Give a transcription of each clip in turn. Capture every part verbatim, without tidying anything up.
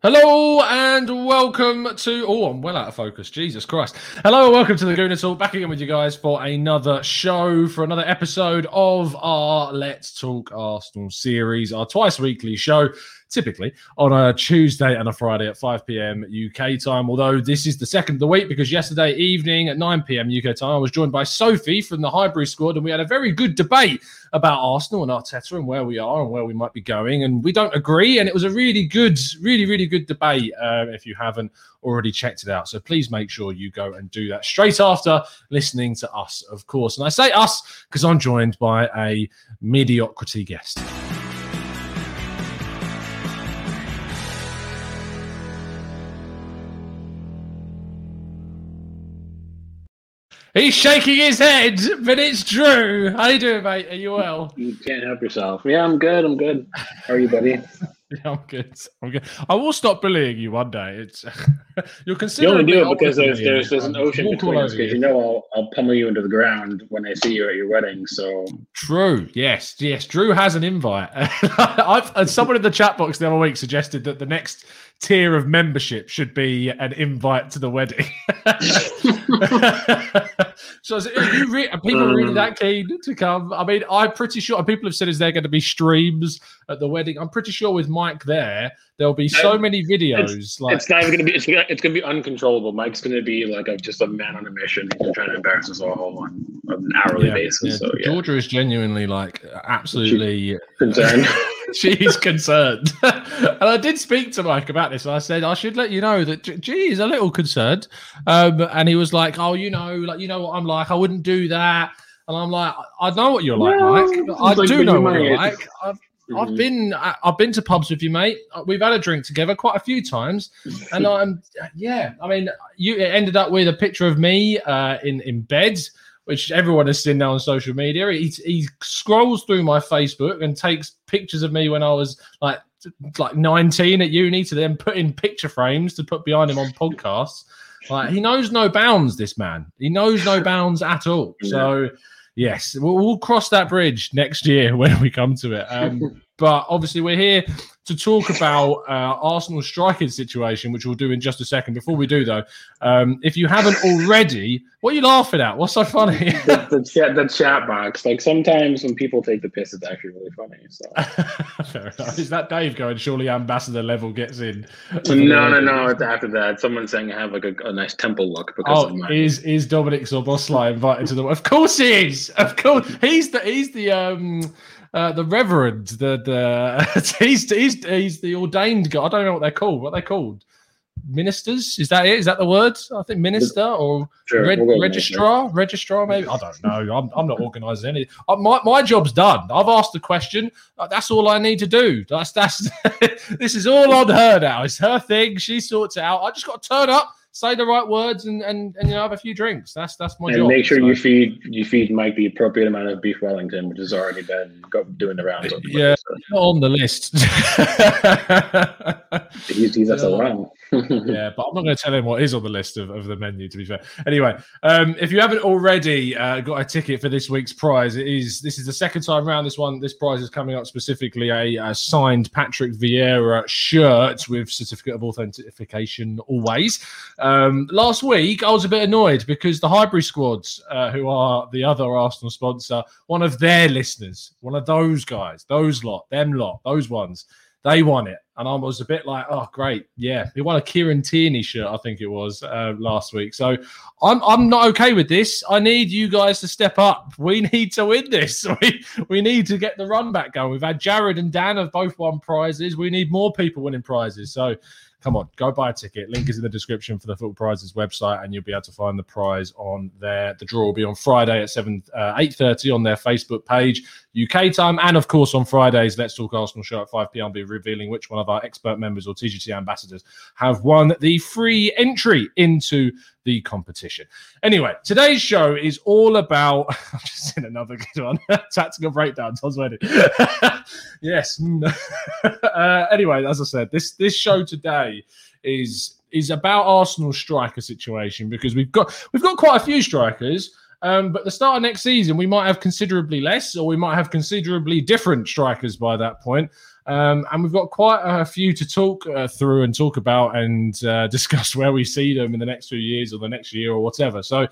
Hello and welcome to... Oh, I'm well out of focus. Jesus Christ. Hello and welcome to the Gooner Talk. Back again with you guys for another show, for another episode of our Let's Talk Arsenal series, our twice-weekly show, typically on a Tuesday and a Friday at five p.m. U K time, although this is the second of the week because yesterday evening at nine p.m. U K time, I was joined by Sophie from the Highbury squad, and we had a very good debate about Arsenal and Arteta and where we are and where we might be going, and we don't agree, and it was a really good, really, really good debate uh, if you haven't already checked it out. So please make sure you go and do that straight after listening to us, of course. And I say us because I'm joined by a mediocrity guest. He's shaking his head, but it's Drew. How you doing, mate? Are you well? You can't help yourself. Yeah, I'm good. I'm good. How are you, buddy? Yeah, I'm good. I'm good. I will stop bullying you one day. It's you're considering. You only do it because there's, there's there's an ocean between us. Because you. you know I'll I'll pummel you into the ground when I see you at your wedding. So true. Yes, yes. Drew has an invite. I've and someone in the chat box the other week suggested that the next tier of membership should be an invite to the wedding. So is it, are, you re- are people um, really that keen to come? I mean, I'm pretty sure people have said is there going to be streams at the wedding. I'm pretty sure with Mike there, there'll be so I, many videos. It's, like it's not even going to be. It's going to be uncontrollable. Mike's going to be like a, just a man on a mission. He's trying to embarrass us all on, on an hourly yeah, basis. Yeah. So yeah. Georgia is genuinely like absolutely she, concerned. She's concerned. And I did speak to Mike about this. And I said, I should let you know that G is a little concerned. Um, and he was like, oh, you know, like, you know what I'm like. I wouldn't do that. And I'm like, I know what you're like, well, Mike. I like do know what you're like. I've, mm-hmm. I've been, I've been to pubs with you, mate. We've had a drink together quite a few times. And I'm, yeah, I mean, you it ended up with a picture of me uh, in, in bed, which everyone has seen now on social media. He, he scrolls through my Facebook and takes pictures of me when I was like like nineteen at uni to then put in picture frames to put behind him on podcasts. Like he knows no bounds, this man. He knows no bounds at all. So, yes, we'll, we'll cross that bridge next year when we come to it. Um, but obviously we're here to talk about uh, Arsenal's striking situation, which we'll do in just a second. Before we do, though, um, if you haven't already, what are you laughing at? What's so funny? the, the, chat, the chat box. Like sometimes when people take the piss, it's actually really funny. So. Fair enough. Is that Dave going? Surely ambassador level gets in. No, no, no. It's after that. Someone's saying I have like a, a nice temple look because oh, of my... is is Dominic Soboslai invited to the? Of course he is. Of course he's the he's the. Um, Uh, the Reverend, the the he's, he's he's the ordained guy. I don't know what they're called. What they're called? Ministers? Is that it? Is that the word? I think minister or sure, reg- we'll registrar, right registrar maybe. I don't know. I'm I'm not organising any. I, my my job's done. I've asked the question. That's all I need to do. That's that's. This is all on her now. It's her thing. She sorts it out. I just got to turn up, say the right words and, and, and you know, have a few drinks. That's that's my and job. And make sure so. you feed you feed Mike the appropriate amount of beef Wellington, which has already been got, doing the rounds. On the yeah, list, so. Not on the list. He's, he's that's yeah. a round. Yeah, but I'm not going to tell him what is on the list of, of the menu, to be fair. Anyway, um, if you haven't already uh, got a ticket for this week's prize, it is this is the second time round. This one, this prize is coming up specifically a, a signed Patrick Vieira shirt with certificate of authentication always. Um, last week, I was a bit annoyed because the Highbury Squads, uh, who are the other Arsenal sponsor, one of their listeners, one of those guys, those lot, them lot, those ones, they won it. And I was a bit like, oh, great. Yeah. He won a Kieran Tierney shirt, I think it was, uh, last week. So I'm I'm not okay with this. I need you guys to step up. We need to win this. We, we need to get the run back going. We've had Jared and Dan have both won prizes. We need more people winning prizes. So come on, go buy a ticket. Link is in the description for the Football Prizes website, and you'll be able to find the prize on there. The draw will be on Friday at seven uh, eight thirty on their Facebook page, U K time. And, of course, on Fridays, Let's Talk Arsenal show at five p.m. I'll be revealing which one of our expert members or T G T ambassadors have won the free entry into the competition. Anyway, today's show is all about... I've just seen another good one. Tactical breakdowns. I was ready. Yes. uh, anyway, as I said, this this show today is is about Arsenal's striker situation because we've got we've got quite a few strikers. Um, but the start of next season, we might have considerably less, or we might have considerably different strikers by that point. Um, and we've got quite a few to talk uh, through and talk about and uh, discuss where we see them in the next few years or the next year or whatever. So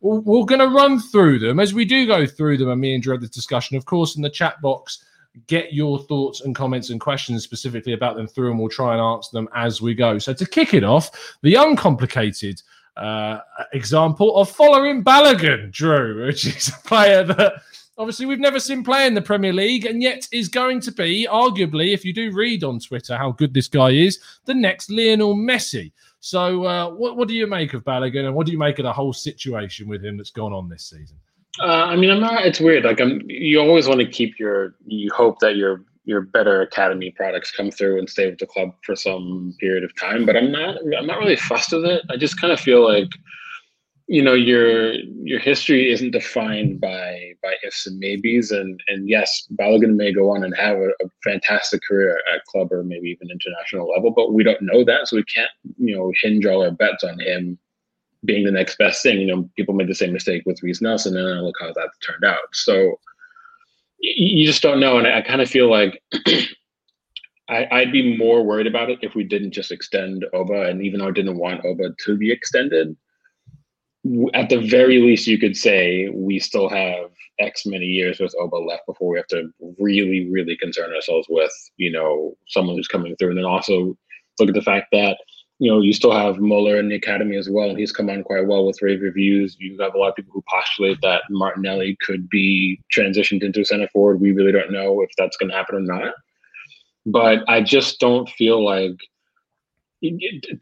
we're, we're going to run through them. As we do go through them, and me and Drew have this discussion, of course, in the chat box, get your thoughts and comments and questions specifically about them through, and we'll try and answer them as we go. So to kick it off, the uncomplicated uh, example of following Balogun, Drew, which is a player that... Obviously, we've never seen play in the Premier League, and yet is going to be, arguably, if you do read on Twitter how good this guy is, the next Lionel Messi. So uh, what, what do you make of Balogun, and what do you make of the whole situation with him that's gone on this season? Uh, I mean, I'm not, it's weird. Like, I'm, you always want to keep your – you hope that your your better academy products come through and stay with the club for some period of time, but I'm not, I'm not really fussed with it. I just kind of feel like – you know, your your history isn't defined by by ifs and maybes, and and yes, Balogun may go on and have a, a fantastic career at club or maybe even international level, but we don't know that, so we can't, you know, hinge all our bets on him being the next best thing. You know, people made the same mistake with Reece Nelson, and look how that turned out. So you just don't know, and I, I kind of feel like I, I'd be more worried about it if we didn't just extend Oba, and even though I didn't want Oba to be extended, at the very least, you could say we still have X many years with Oba left before we have to really, really concern ourselves with, you know, someone who's coming through. And then also look at the fact that, you know, you still have Mueller in the academy as well, and he's come on quite well with rave reviews. You have a lot of people who postulate that Martinelli could be transitioned into a center forward. We really don't know if that's going to happen or not. But I just don't feel like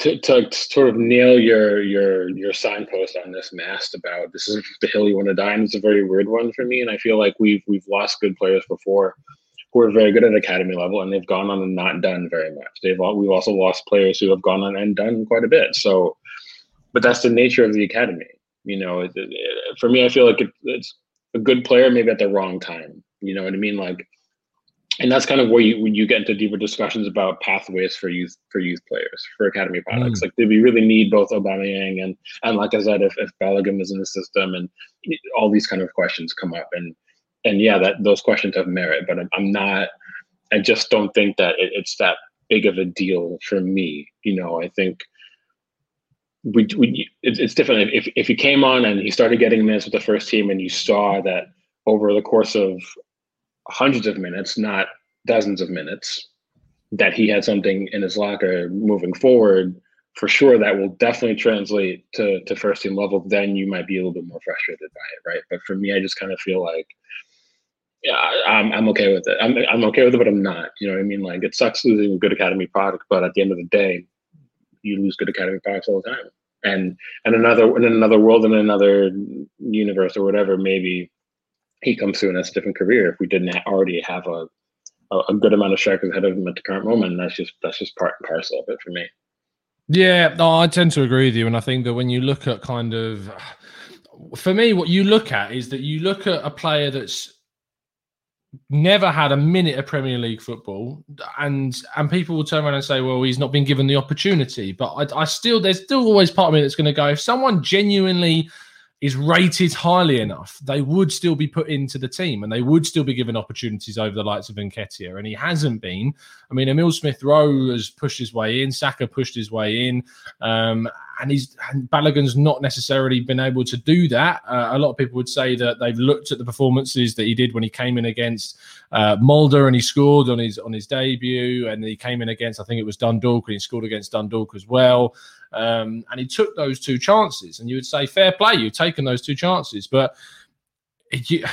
To, to sort of nail your your your signpost on this mast about this is the hill you want to die on, it's a very weird one for me, and I feel like we've we've lost good players before who are very good at academy level, and they've gone on and not done very much. They've we've also lost players who have gone on and done quite a bit. So, but that's the nature of the academy, you know. It, it, for me, I feel like it, it's a good player maybe at the wrong time. You know what I mean? Like, and that's kind of where you when you get into deeper discussions about pathways for youth for youth players, for academy products. Mm. Like, do we really need both Aubameyang and, and Lacazette if, if Balogun is in the system? And all these kind of questions come up. And and yeah, that those questions have merit, but I'm, I'm not, I just don't think that it, it's that big of a deal for me. You know, I think we, we it's, it's different. If, if he came on and he started getting minutes with the first team and you saw that over the course of hundreds of minutes, not dozens of minutes, that he had something in his locker moving forward, for sure that will definitely translate to, to first team level, then you might be a little bit more frustrated by it, right? But for me, I just kind of feel like, yeah, I'm I'm okay with it. I'm I'm okay with it, but I'm not. You know what I mean? Like, it sucks losing a good academy product, but at the end of the day, you lose good academy products all the time. And and another in another world, in another universe or whatever, maybe he comes through and that's a different career if we didn't already have a, a good amount of strikers ahead of him at the current moment. And that's just that's just part and parcel of it for me. Yeah, no, I tend to agree with you. And I think that when you look at kind of, for me, what you look at is that you look at a player that's never had a minute of Premier League football, and and people will turn around and say, well, he's not been given the opportunity. But I, I still, there's still always part of me that's going to go, if someone genuinely is rated highly enough, they would still be put into the team and they would still be given opportunities over the likes of Nketiah. And he hasn't been. I mean, Emile Smith-Rowe has pushed his way in. Saka pushed his way in. Um, and he's and Balogun's not necessarily been able to do that. Uh, a lot of people would say that they've looked at the performances that he did when he came in against uh, Mulder and he scored on his on his debut. And he came in against, I think it was Dundalk, and he scored against Dundalk as well. Um, and he took those two chances, and you would say, fair play, you've taken those two chances. But it, you,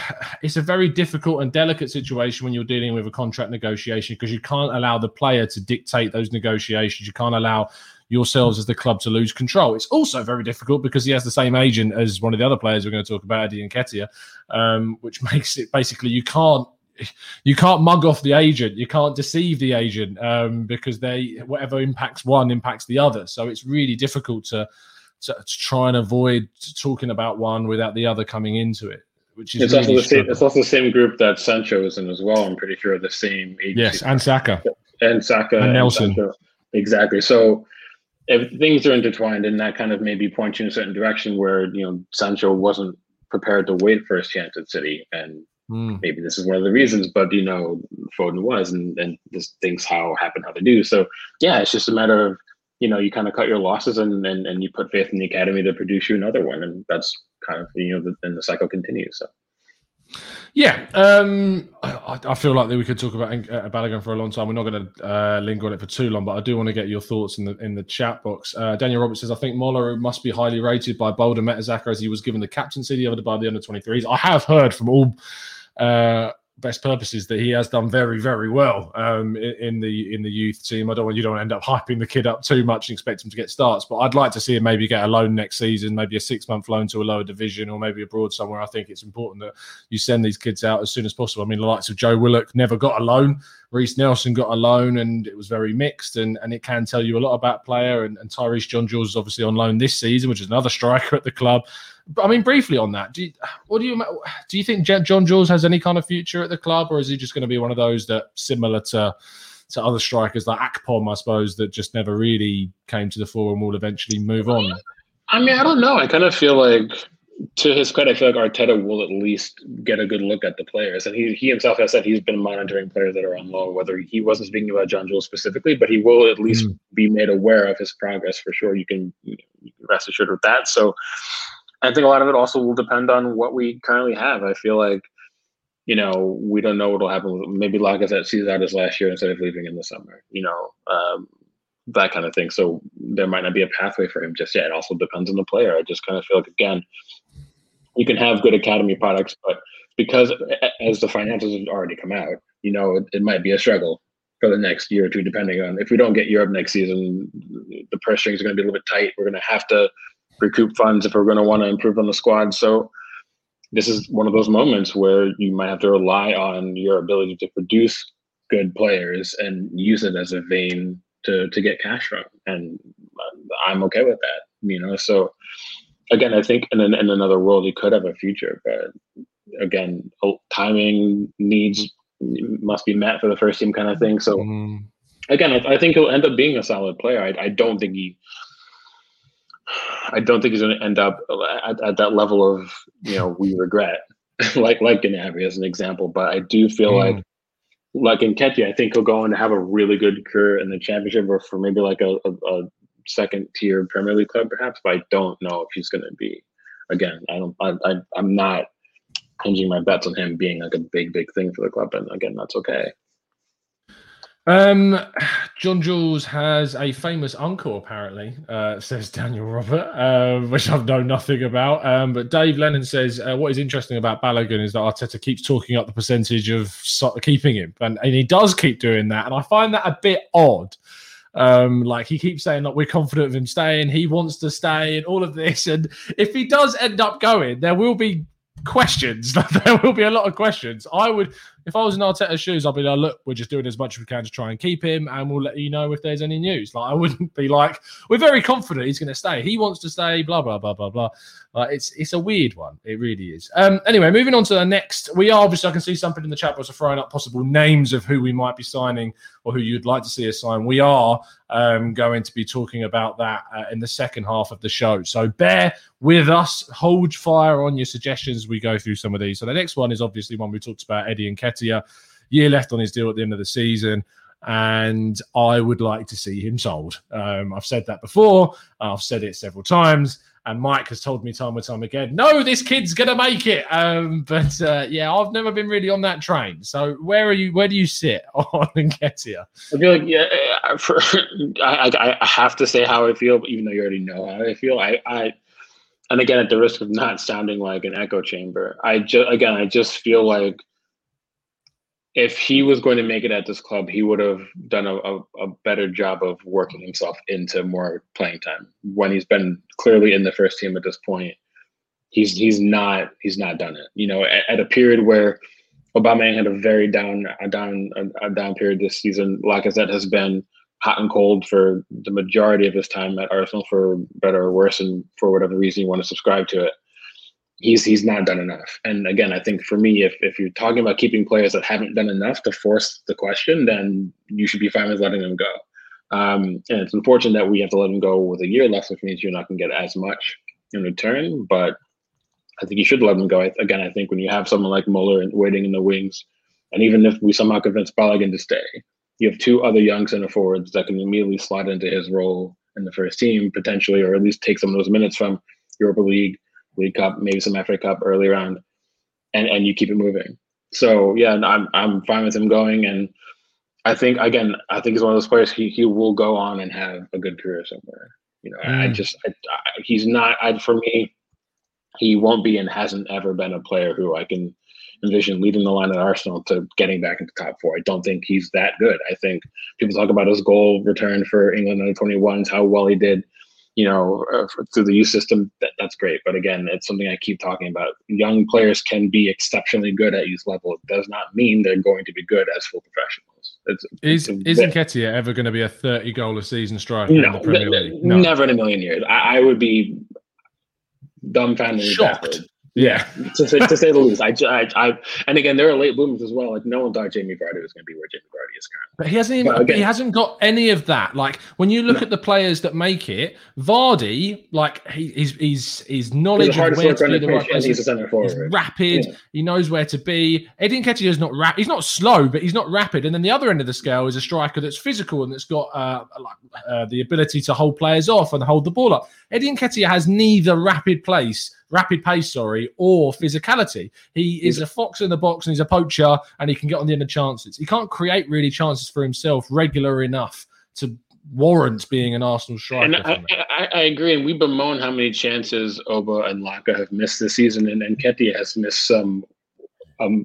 it's a very difficult and delicate situation when you're dealing with a contract negotiation, because you can't allow the player to dictate those negotiations. You can't allow yourselves as the club to lose control. It's also very difficult because he has the same agent as one of the other players we're going to talk about, Eddie Nketiah, um, which makes it basically you can't You can't mug off the agent. You can't deceive the agent um, because they whatever impacts one impacts the other. So it's really difficult to, to, to try and avoid talking about one without the other coming into it. Which is it's, really also the same, it's also the same group that Sancho is in as well. I'm pretty sure the same agency. Yes, and Saka. And Saka. And, and Nelson. Saka. Exactly. So if things are intertwined, and that kind of maybe points you in a certain direction where, you know, Sancho wasn't prepared to wait for his chance at City, and Mm. maybe this is one of the reasons, but you know, Foden was, and, and just things how happen how they do. So yeah, it's just a matter of, you know, you kind of cut your losses and, and and you put faith in the academy to produce you another one, and that's kind of, you know, the, and the cycle continues. So yeah, um, I, I feel like that we could talk about uh, Balogun for a long time. We're not going to uh, linger on it for too long, but I do want to get your thoughts in the in the chat box. Uh, Daniel Roberts says, I think Mueller must be highly rated by Bold and Mertesacker as he was given the captaincy the other day by the under twenty-threes. I have heard from all uh, best purposes that he has done very, very well um, in, in the in the youth team. I don't want you don't want to end up hyping the kid up too much and expect him to get starts, but I'd like to see him maybe get a loan next season, maybe a six-month loan to a lower division or maybe abroad somewhere. I think it's important that you send these kids out as soon as possible. I mean, the likes of Joe Willock never got a loan. Reece Nelson got a loan, and it was very mixed, and, and it can tell you a lot about player. And, and Tyrese John Jules is obviously on loan this season, which is another striker at the club. But I mean, briefly on that, do you, what do you do? You think John Jules has any kind of future at the club, or is he just going to be one of those that, similar to to other strikers like Akpom, I suppose, that just never really came to the fore and will eventually move on? I mean, I don't know. I kind of feel like, to his credit, I feel like Arteta will at least get a good look at the players. And he he himself has said he's been monitoring players that are on loan, whether he wasn't speaking about John Jules specifically, but he will at least mm. be made aware of his progress for sure. You can, you can rest assured with that. So I think a lot of it also will depend on what we currently have. I feel like, you know, we don't know what will happen. Maybe Lacazette sees out his last year instead of leaving in the summer, you know, um, that kind of thing. So there might not be a pathway for him just yet. It also depends on the player. I just kind of feel like, again, you can have good academy products, but because as the financials have already come out, you know, it, it might be a struggle for the next year or two, depending on if we don't get Europe next season, the purse strings are going to be a little bit tight. We're going to have to recoup funds if we're going to want to improve on the squad. So this is one of those moments where you might have to rely on your ability to produce good players and use it as a vein to, to get cash from. And I'm okay with that, you know? So again, I think in, an, in another world, he could have a future, but again, timing needs must be met for the first team kind of thing. So mm-hmm. again, I, I think he'll end up being a solid player. I, I don't think he, I don't think he's going to end up at, at that level of, you know, we regret like, like Gnabry as an example, but I do feel mm. like, like Nketiah, I think he'll go on to have a really good career in the Championship or for maybe like a, a, a second tier Premier League club perhaps, but I don't know if he's going to be, again, I don't, I, I, I'm not hinging my bets on him being like a big, big thing for the club. And again, that's okay. Um, John Jules has a famous uncle, apparently, uh, says Daniel Robert, uh, which I've known nothing about. Um, but Dave Lennon says, uh, what is interesting about Balogun is that Arteta keeps talking up the percentage of keeping him. And, and he does keep doing that. And I find that a bit odd. Um, like he keeps saying, like, we're confident of him staying. He wants to stay and all of this. And if he does end up going, there will be questions. There will be a lot of questions. I would, if I was in Arteta's shoes, I'd be like, look, we're just doing as much as we can to try and keep him, and we'll let you know if there's any news. Like, I wouldn't be like, we're very confident he's going to stay. He wants to stay, blah, blah, blah, blah, blah. Uh, it's it's a weird one. It really is. Um, anyway, moving on to the next. We are obviously, I can see something in the chat box throwing up possible names of who we might be signing or who you'd like to see us sign. We are um, going to be talking about that uh, in the second half of the show. So bear with us. Hold fire on your suggestions as we go through some of these. So the next one is obviously one we talked about, Eddie Nketiah. Year left on his deal at the end of the season. And I would like to see him sold. Um, I've said that before. I've said it several times. And Mike has told me time and time again, no, this kid's going to make it. Um, but uh, yeah, I've never been really on that train. So where are you? Where do you sit on Nketiah? I feel like, yeah, for, I, I have to say how I feel, even though you already know how I feel. I, I and again, at the risk of not sounding like an echo chamber, I just again, I just feel like if he was going to make it at this club, he would have done a, a, a better job of working himself into more playing time. When he's been clearly in the first team at this point, he's he's not he's not done it. You know, at, at a period where Aubameyang had a very down a down a, a down period this season, Lacazette has been hot and cold for the majority of his time at Arsenal, for better or worse, and for whatever reason you want to subscribe to it. He's he's not done enough. And again, I think for me, if if you're talking about keeping players that haven't done enough to force the question, then you should be fine with letting them go. Um, and it's unfortunate that we have to let them go with a year left, which means you're not going to get as much in return. But I think you should let them go. I, again, I think when you have someone like Mueller waiting in the wings, and even if we somehow convince Balogun to stay, you have two other young center forwards that can immediately slot into his role in the first team, potentially, or at least take some of those minutes from Europa League, League Cup, maybe some F A Cup early round, and, and you keep it moving. So yeah, I'm I'm fine with him going, and I think again, I think he's one of those players he he will go on and have a good career somewhere. You know, mm. I just I, I, he's not I, for me. He won't be and hasn't ever been a player who I can envision leading the line at Arsenal to getting back into top four. I don't think he's that good. I think people talk about his goal return for England under twenty-ones, how well he did. You know, uh, through the youth system, that, that's great. But again, it's something I keep talking about. Young players can be exceptionally good at youth level. It does not mean they're going to be good as full professionals. It's, is it's is Nketiah ever going to be a thirty-goal a season striker no, in the Premier League? Th- no, never in a million years. I, I would be dumbfounded, shocked. Backward. Yeah, to, say, to say the least. I, I, I, and again, there are late bloomers as well. Like, no one thought Jamie Vardy was going to be where Jamie Vardy is currently. But he hasn't even, but again, he hasn't got any of that. Like, when you look no. at the players that make it, Vardy, like, he, he's, he's, his knowledge he's of where to do the right places, he's, a center forward, he's right? rapid, yeah. He knows where to be. Eddie Nketiah is not rapid. He's not slow, but he's not rapid. And then the other end of the scale is a striker that's physical and that's got uh, like, uh, the ability to hold players off and hold the ball up. Eddie Nketiah has neither rapid place Rapid pace, sorry, or physicality. He is a fox in the box and he's a poacher and he can get on the end of chances. He can't create really chances for himself regular enough to warrant being an Arsenal striker. And I, I, I agree. And we bemoan how many chances Oba and Laka have missed this season, and Nketiah has missed some um,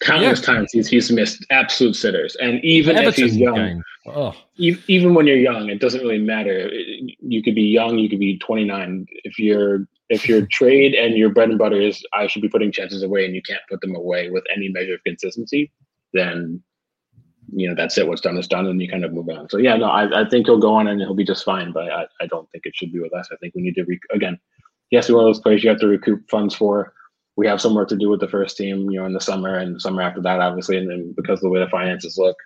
countless yeah. times. He's, he's missed absolute sitters. And even Everton if he's young... Game. Oh. Even when you're young, it doesn't really matter. You could be young, you could be twenty-nine. If you're if your trade and your bread and butter is I should be putting chances away, and you can't put them away with any measure of consistency, then you know that's it. What's done is done, and you kind of move on. So yeah, no, I, I think he'll go on and he'll be just fine. But I, I don't think it should be with us. I think we need to rec- again. Yes, we're one of those players you have to recoup funds for. We have some work to do with the first team, you know, in the summer and the summer after that, obviously, and then because of the way the finances look.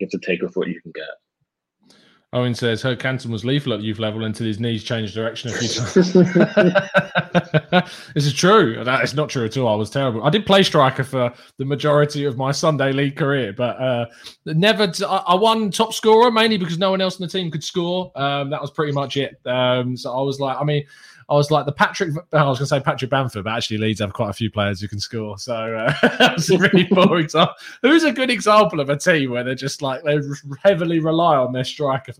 You have to take with what you can get. Owen says, her Canton was lethal at youth level until his knees changed direction a few times. This is true. That is not true at all. I was terrible. I did play striker for the majority of my Sunday league career, but uh, never. T- I won top scorer mainly because no one else in the team could score. Um, that was pretty much it. Um, so I was like, I mean, I was like the Patrick, I was going to say Patrick Bamford, but actually Leeds have quite a few players who can score. So uh, that's a really boring time. Who's a good example of a team where they're just like, they heavily rely on their striker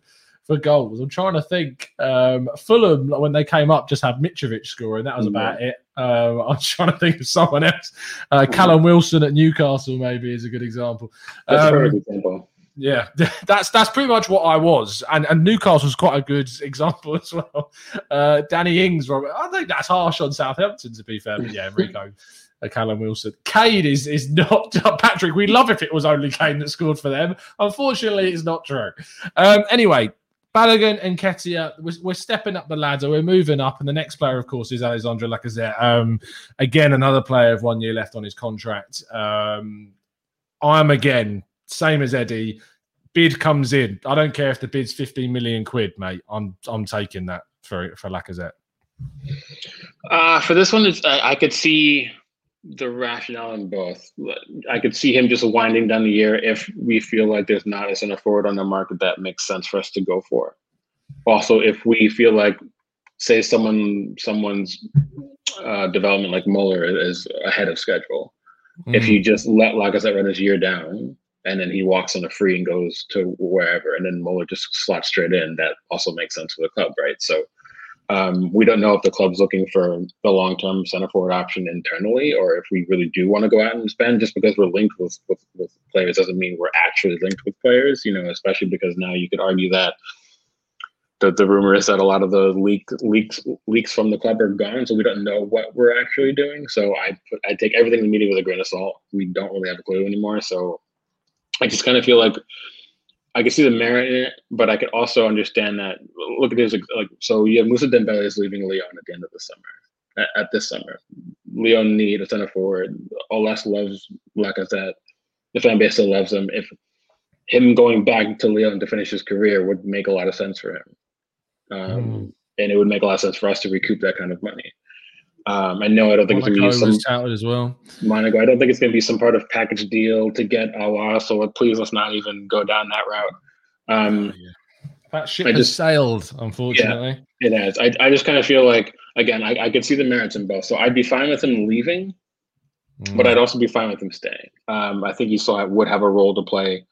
for goals? I'm trying to think. Um, Fulham, when they came up, just had Mitrovic scoring. That was about yeah. it. Uh, I'm trying to think of someone else. Uh, Callum Wilson at Newcastle maybe is a good example. That's um, a perfect example. Yeah, that's that's pretty much what I was, and and Newcastle's quite a good example as well. Uh, Danny Ings, Robert. I think that's harsh on Southampton, to be fair. But yeah, Rico, uh, Callum Wilson, Kane is is not Patrick. We'd love if it was only Kane that scored for them. Unfortunately, it's not true. Um, anyway, Balogun and Nketiah, we're, we're stepping up the ladder. We're moving up, and the next player, of course, is Alexandre Lacazette. Um, again, another player of one year left on his contract. Um, I'm again. Same as Eddie, bid comes in. I don't care if the bid's fifteen million quid, mate. I'm I'm taking that for for Lacazette. Uh, for this one, it's, I, I could see the rationale in both. I could see him just winding down the year if we feel like there's not a centre forward on the market that makes sense for us to go for. Also, if we feel like, say, someone someone's uh, development like Mueller is ahead of schedule, mm. if you just let Lacazette run his year down, and then he walks on a free and goes to wherever, and then Mueller just slots straight in. That also makes sense for the club, right? So um, we don't know if the club's looking for the long-term center forward option internally, or if we really do want to go out and spend. Just because we're linked with, with, with players doesn't mean we're actually linked with players, you know, especially because now you could argue that the, the rumor is that a lot of the leaked, leaks leaks from the club are gone, so we don't know what we're actually doing. So I, put, I take everything in the media with a grain of salt. We don't really have a clue anymore, so I just kind of feel like I can see the merit in it, but I could also understand that. Look at this, like, like so you have Moussa Dembele is leaving Lyon at the end of the summer. At, at this summer, Lyon need a center forward. Olas loves Lacazette. The fan base still loves him. If him going back to Lyon to finish his career would make a lot of sense for him, um, mm. and it would make a lot of sense for us to recoup that kind of money. Um, I know I don't think Monaco it's going to be some as well. Monaco. I don't think it's going to be some part of package deal to get Awa. So please, let's not even go down that route. Um, oh, yeah. That ship I has just, sailed, unfortunately. Yeah, it has. I, I just kind of feel like again, I, I could see the merits in both. So I'd be fine with him leaving, mm. but I'd also be fine with him staying. Um, I think he still would have a role to play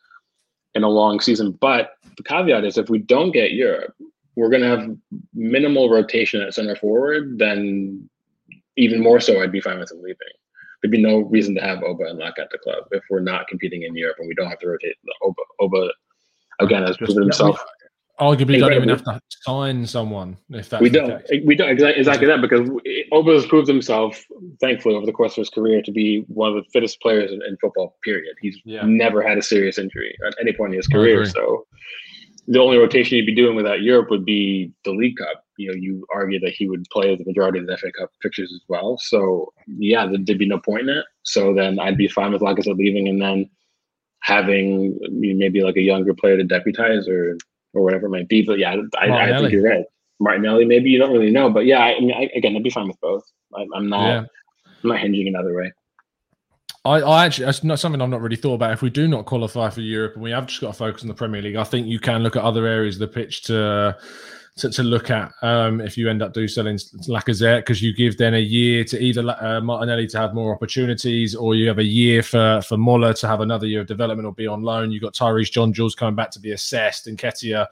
in a long season. But the caveat is, if we don't get Europe, we're going to have minimal rotation at center forward. Then even more so, I'd be fine with him leaving. There'd be no reason to have Oba and Lacazette at the club if we're not competing in Europe and we don't have to rotate Oba. Oba, again, has proven himself. Arguably, don't even have to sign someone if that's we don't. We don't exactly that, because Oba has proved himself, thankfully, over the course of his career to be one of the fittest players in, in football. Period. He's yeah. never had a serious injury at any point in his career. So the only rotation you'd be doing without Europe would be the League Cup. You know, you argue that he would play the majority of the F A Cup fixtures as well. So, yeah, there'd be no point in it. So then I'd be fine with Lacazette leaving and then having maybe like a younger player to deputize or or whatever it might be. But, yeah, I, I think you're right. Martinelli, maybe you don't really know. But, yeah, I, I mean, I, again, I'd be fine with both. I, I'm not yeah. I'm not hinging another way. I, I actually, that's not something I've not really thought about. If we do not qualify for Europe and we have just got to focus on the Premier League, I think you can look at other areas of the pitch to to, to look at um, if you end up do selling Lacazette, because you give then a year to either uh, Martinelli to have more opportunities, or you have a year for, for Muller to have another year of development or be on loan. You've got Tyrese John Jules coming back to be assessed, and Nketiah,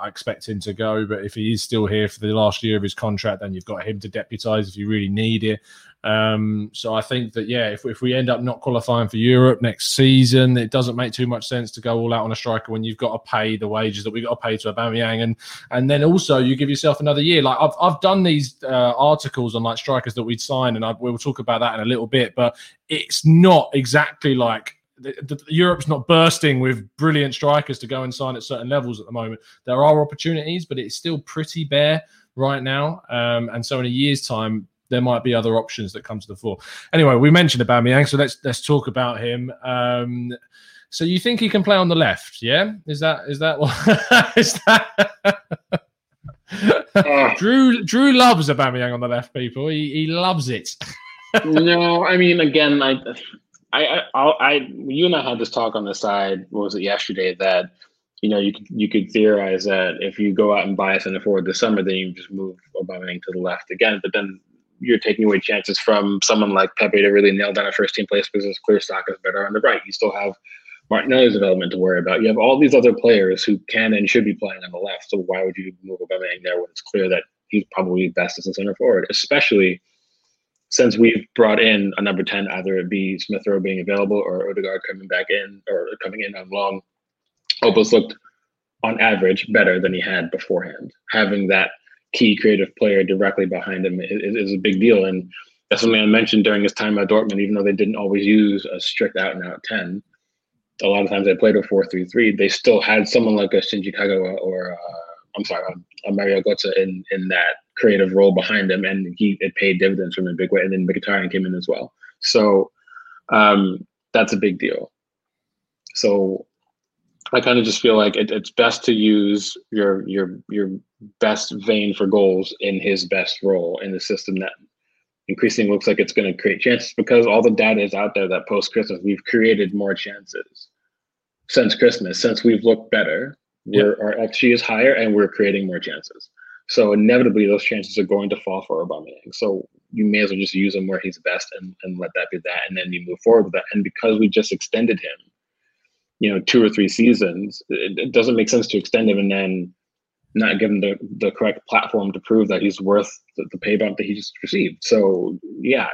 I expect him to go, but if he is still here for the last year of his contract, then you've got him to deputise if you really need it. Um, so I think that, yeah, if, if we end up not qualifying for Europe next season, it doesn't make too much sense to go all out on a striker when you've got to pay the wages that we got to pay to Aubameyang. And and then also you give yourself another year. Like I've I've done these uh, articles on like strikers that we'd sign, and I, we'll talk about that in a little bit, but it's not exactly like, The, the, Europe's not bursting with brilliant strikers to go and sign at certain levels at the moment. There are opportunities, but it's still pretty bare right now. Um, and so in a year's time, there might be other options that come to the fore. Anyway, we mentioned Aubameyang, so let's let's talk about him. Um, so you think he can play on the left? Yeah, is that is that what is that? uh, Drew Drew loves Aubameyang on the left. People, he he loves it. no, I mean, again, I. I, I, I, you and I had this talk on the side. What was it yesterday? That you know you could you could theorize that if you go out and buy a center forward this summer, then you just move Aubameyang to the left again. But then you're taking away chances from someone like Pepe to really nail down a first team place, because it's clear Saka's better on the right. You still have Martinelli's development to worry about. You have all these other players who can and should be playing on the left. So why would you move Aubameyang there when it's clear that he's probably best as a center forward, especially since we've brought in a number ten, either it be Smith Rowe being available or Odegaard coming back in or coming in on loan Oba's looked, on average, better than he had beforehand. Having that key creative player directly behind him is, is a big deal. And that's something I mentioned during his time at Dortmund, even though they didn't always use a strict out-and-out ten. A lot of times they played a four three three. They still had someone like a Shinji Kagawa or, uh, I'm sorry, a Mario Götze in, in that creative role behind him, and he it paid dividends for him in a big way. And then Mkhitaryan came in as well. So um, that's a big deal. So I kind of just feel like it, it's best to use your your your best vein for goals in his best role in the system that increasingly looks like it's going to create chances, because all the data is out there that post-Christmas we've created more chances since Christmas, since we've looked better. Yeah. We're, our X G is higher, and we're creating more chances. So inevitably, those chances are going to fall for Aubameyang. So you may as well just use him where he's best and, and let that be that, and then you move forward with that. And because we just extended him, you know, two or three seasons, it, it doesn't make sense to extend him and then not give him the, the correct platform to prove that he's worth the, the pay bump that he just received. So yeah,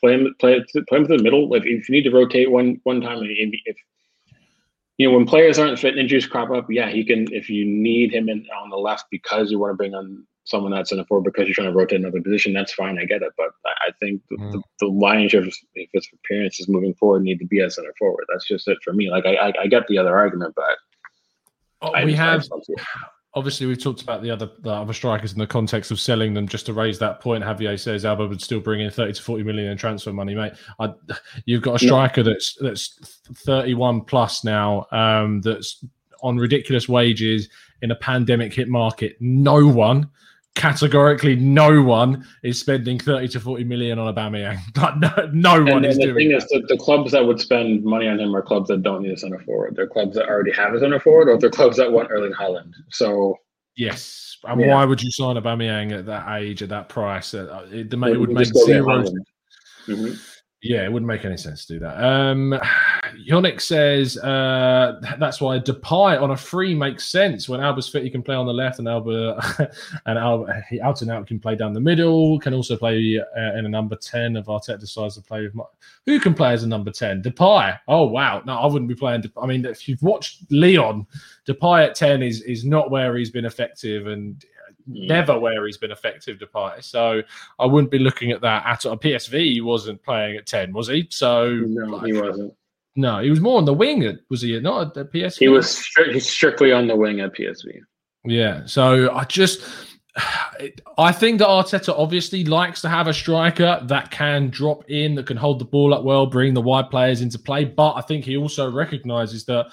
play him, play, play him through the middle. If, if you need to rotate one one time, and if you know when players aren't fit and injuries crop up, yeah, he can. If you need him in on the left because you want to bring on someone that's in the forward because you're trying to rotate another position, that's fine. I get it, but I think the, mm. the, the lion's share of his appearances moving forward need to be as center forward. That's just it for me. Like I, I, I get the other argument, but oh, I we have obviously we've talked about the other the other strikers in the context of selling them just to raise that point. Javier says Alba would still bring in thirty to forty million in transfer money, mate. I, you've got a striker yeah. that's that's thirty-one plus now. Um, that's on ridiculous wages in a pandemic hit market. No one. Categorically, no one is spending thirty to forty million on Aubameyang. no, no one is doing. And the thing that. is, that the clubs that would spend money on him are clubs that don't need a centre forward. They're clubs that already have a centre forward, or they're clubs that want Erling Haaland. So yes, and yeah. why would you sign Aubameyang at that age, at that price? Uh, it, it, it would make zero. Mm-hmm. Yeah, it wouldn't make any sense to do that. Um, Yannick says uh, that's why Depay on a free makes sense. When Alba's fit, he can play on the left, and Alba and Alba he out and out can play down the middle. Can also play uh, in a number ten if Arteta decides to play with. My, who can play as a number ten? Depay. Oh wow, no, I wouldn't be playing. Depay. I mean, if you've watched Leon, Depay at ten is is not where he's been effective, and. Never where he's been effective, Depay. So I wouldn't be looking at that at all. P S V, he wasn't playing at ten, was he? So no, like, he wasn't. No, he was more on the wing. Was he not at P S V? He was stri- he's strictly on the wing at P S V. Yeah. So I just, I think that Arteta obviously likes to have a striker that can drop in, that can hold the ball up well, bring the wide players into play. But I think he also recognises that.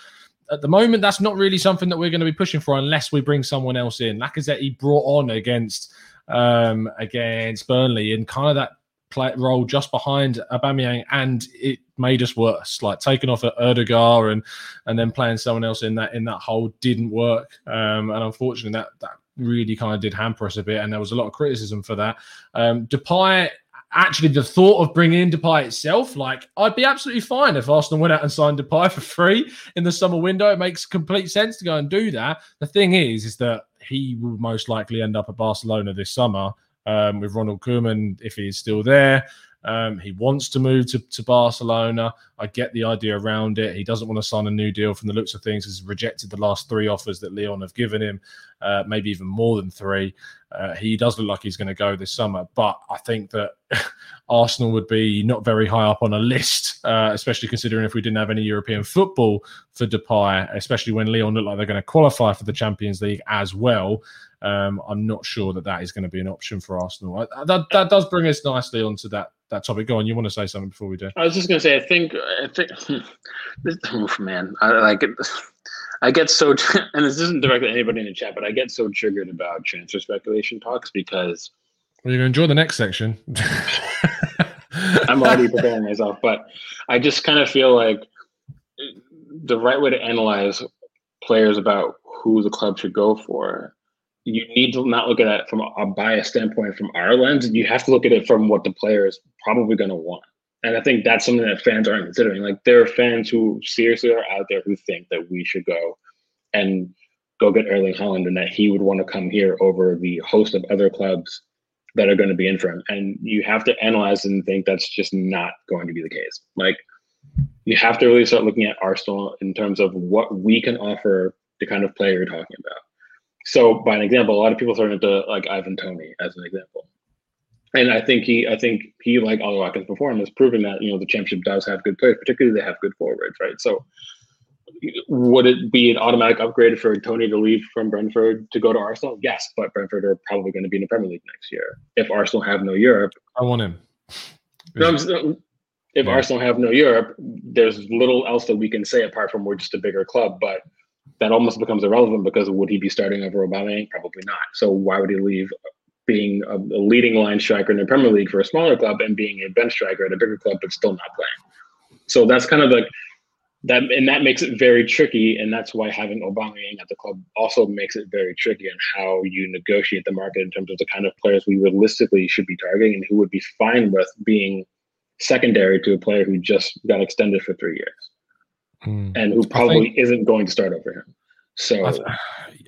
At the moment, that's not really something that we're going to be pushing for unless we bring someone else in. Lacazette he brought on against um, against Burnley in kind of that play, role just behind Aubameyang, and it made us worse. Like taking off at Erdogan and and then playing someone else in that in that hole didn't work. Um, and unfortunately, that that really kind of did hamper us a bit, and there was a lot of criticism for that. Um, Depay. Actually, the thought of bringing in Depay itself, like, I'd be absolutely fine if Arsenal went out and signed Depay for free in the summer window. It makes complete sense to go and do that. The thing is, is that he will most likely end up at Barcelona this summer um, with Ronald Koeman, if he is still there. Um, he wants to move to, to Barcelona. I get the idea around it. He doesn't want to sign a new deal from the looks of things. He's rejected the last three offers that Leon have given him, uh, maybe even more than three. Uh, he does look like he's going to go this summer. But I think that Arsenal would be not very high up on a list, uh, especially considering if we didn't have any European football for Depay, especially when Leon look like they're going to qualify for the Champions League as well. Um, I'm not sure that that is going to be an option for Arsenal. I, that, that does bring us nicely onto that that topic. Go on, you want to say something before we do? I was just going to say, I think, I think, this, oh man, I like it. I get so, and this isn't directly anybody in the chat, but I get so triggered about transfer speculation talks because. Well, you're going to enjoy the next section. I'm already preparing myself, but I just kind of feel like the right way to analyze players about who the club should go for. You need to not look at it from a biased standpoint from our lens. You have to look at it from what the player is probably going to want. And I think that's something that fans aren't considering. Like, there are fans who seriously are out there who think that we should go and go get Erling Haaland and that he would want to come here over the host of other clubs that are going to be in for him. And you have to analyze and think that's just not going to be the case. Like, you have to really start looking at Arsenal in terms of what we can offer the kind of player you're talking about. So by an example, a lot of people started to like Ivan Toney as an example. And I think he, I think he, like all Watkins before him, has proven that, you know, the Championship does have good players, particularly they have good forwards, right? So would it be an automatic upgrade for Toney to leave from Brentford to go to Arsenal? Yes, but Brentford are probably going to be in the Premier League next year. If Arsenal have no Europe. I want him. No, I'm, if yeah. Arsenal have no Europe, there's little else that we can say apart from we're just a bigger club, but that almost becomes irrelevant because would he be starting over Aubameyang? Probably not. So why would he leave being a, a leading line striker in the Premier League for a smaller club and being a bench striker at a bigger club but still not playing? So that's kind of like that, and that makes it very tricky, and that's why having Aubameyang at the club also makes it very tricky on how you negotiate the market in terms of the kind of players we realistically should be targeting and who would be fine with being secondary to a player who just got extended for three years. Mm. And who probably think, isn't going to start over him. So th-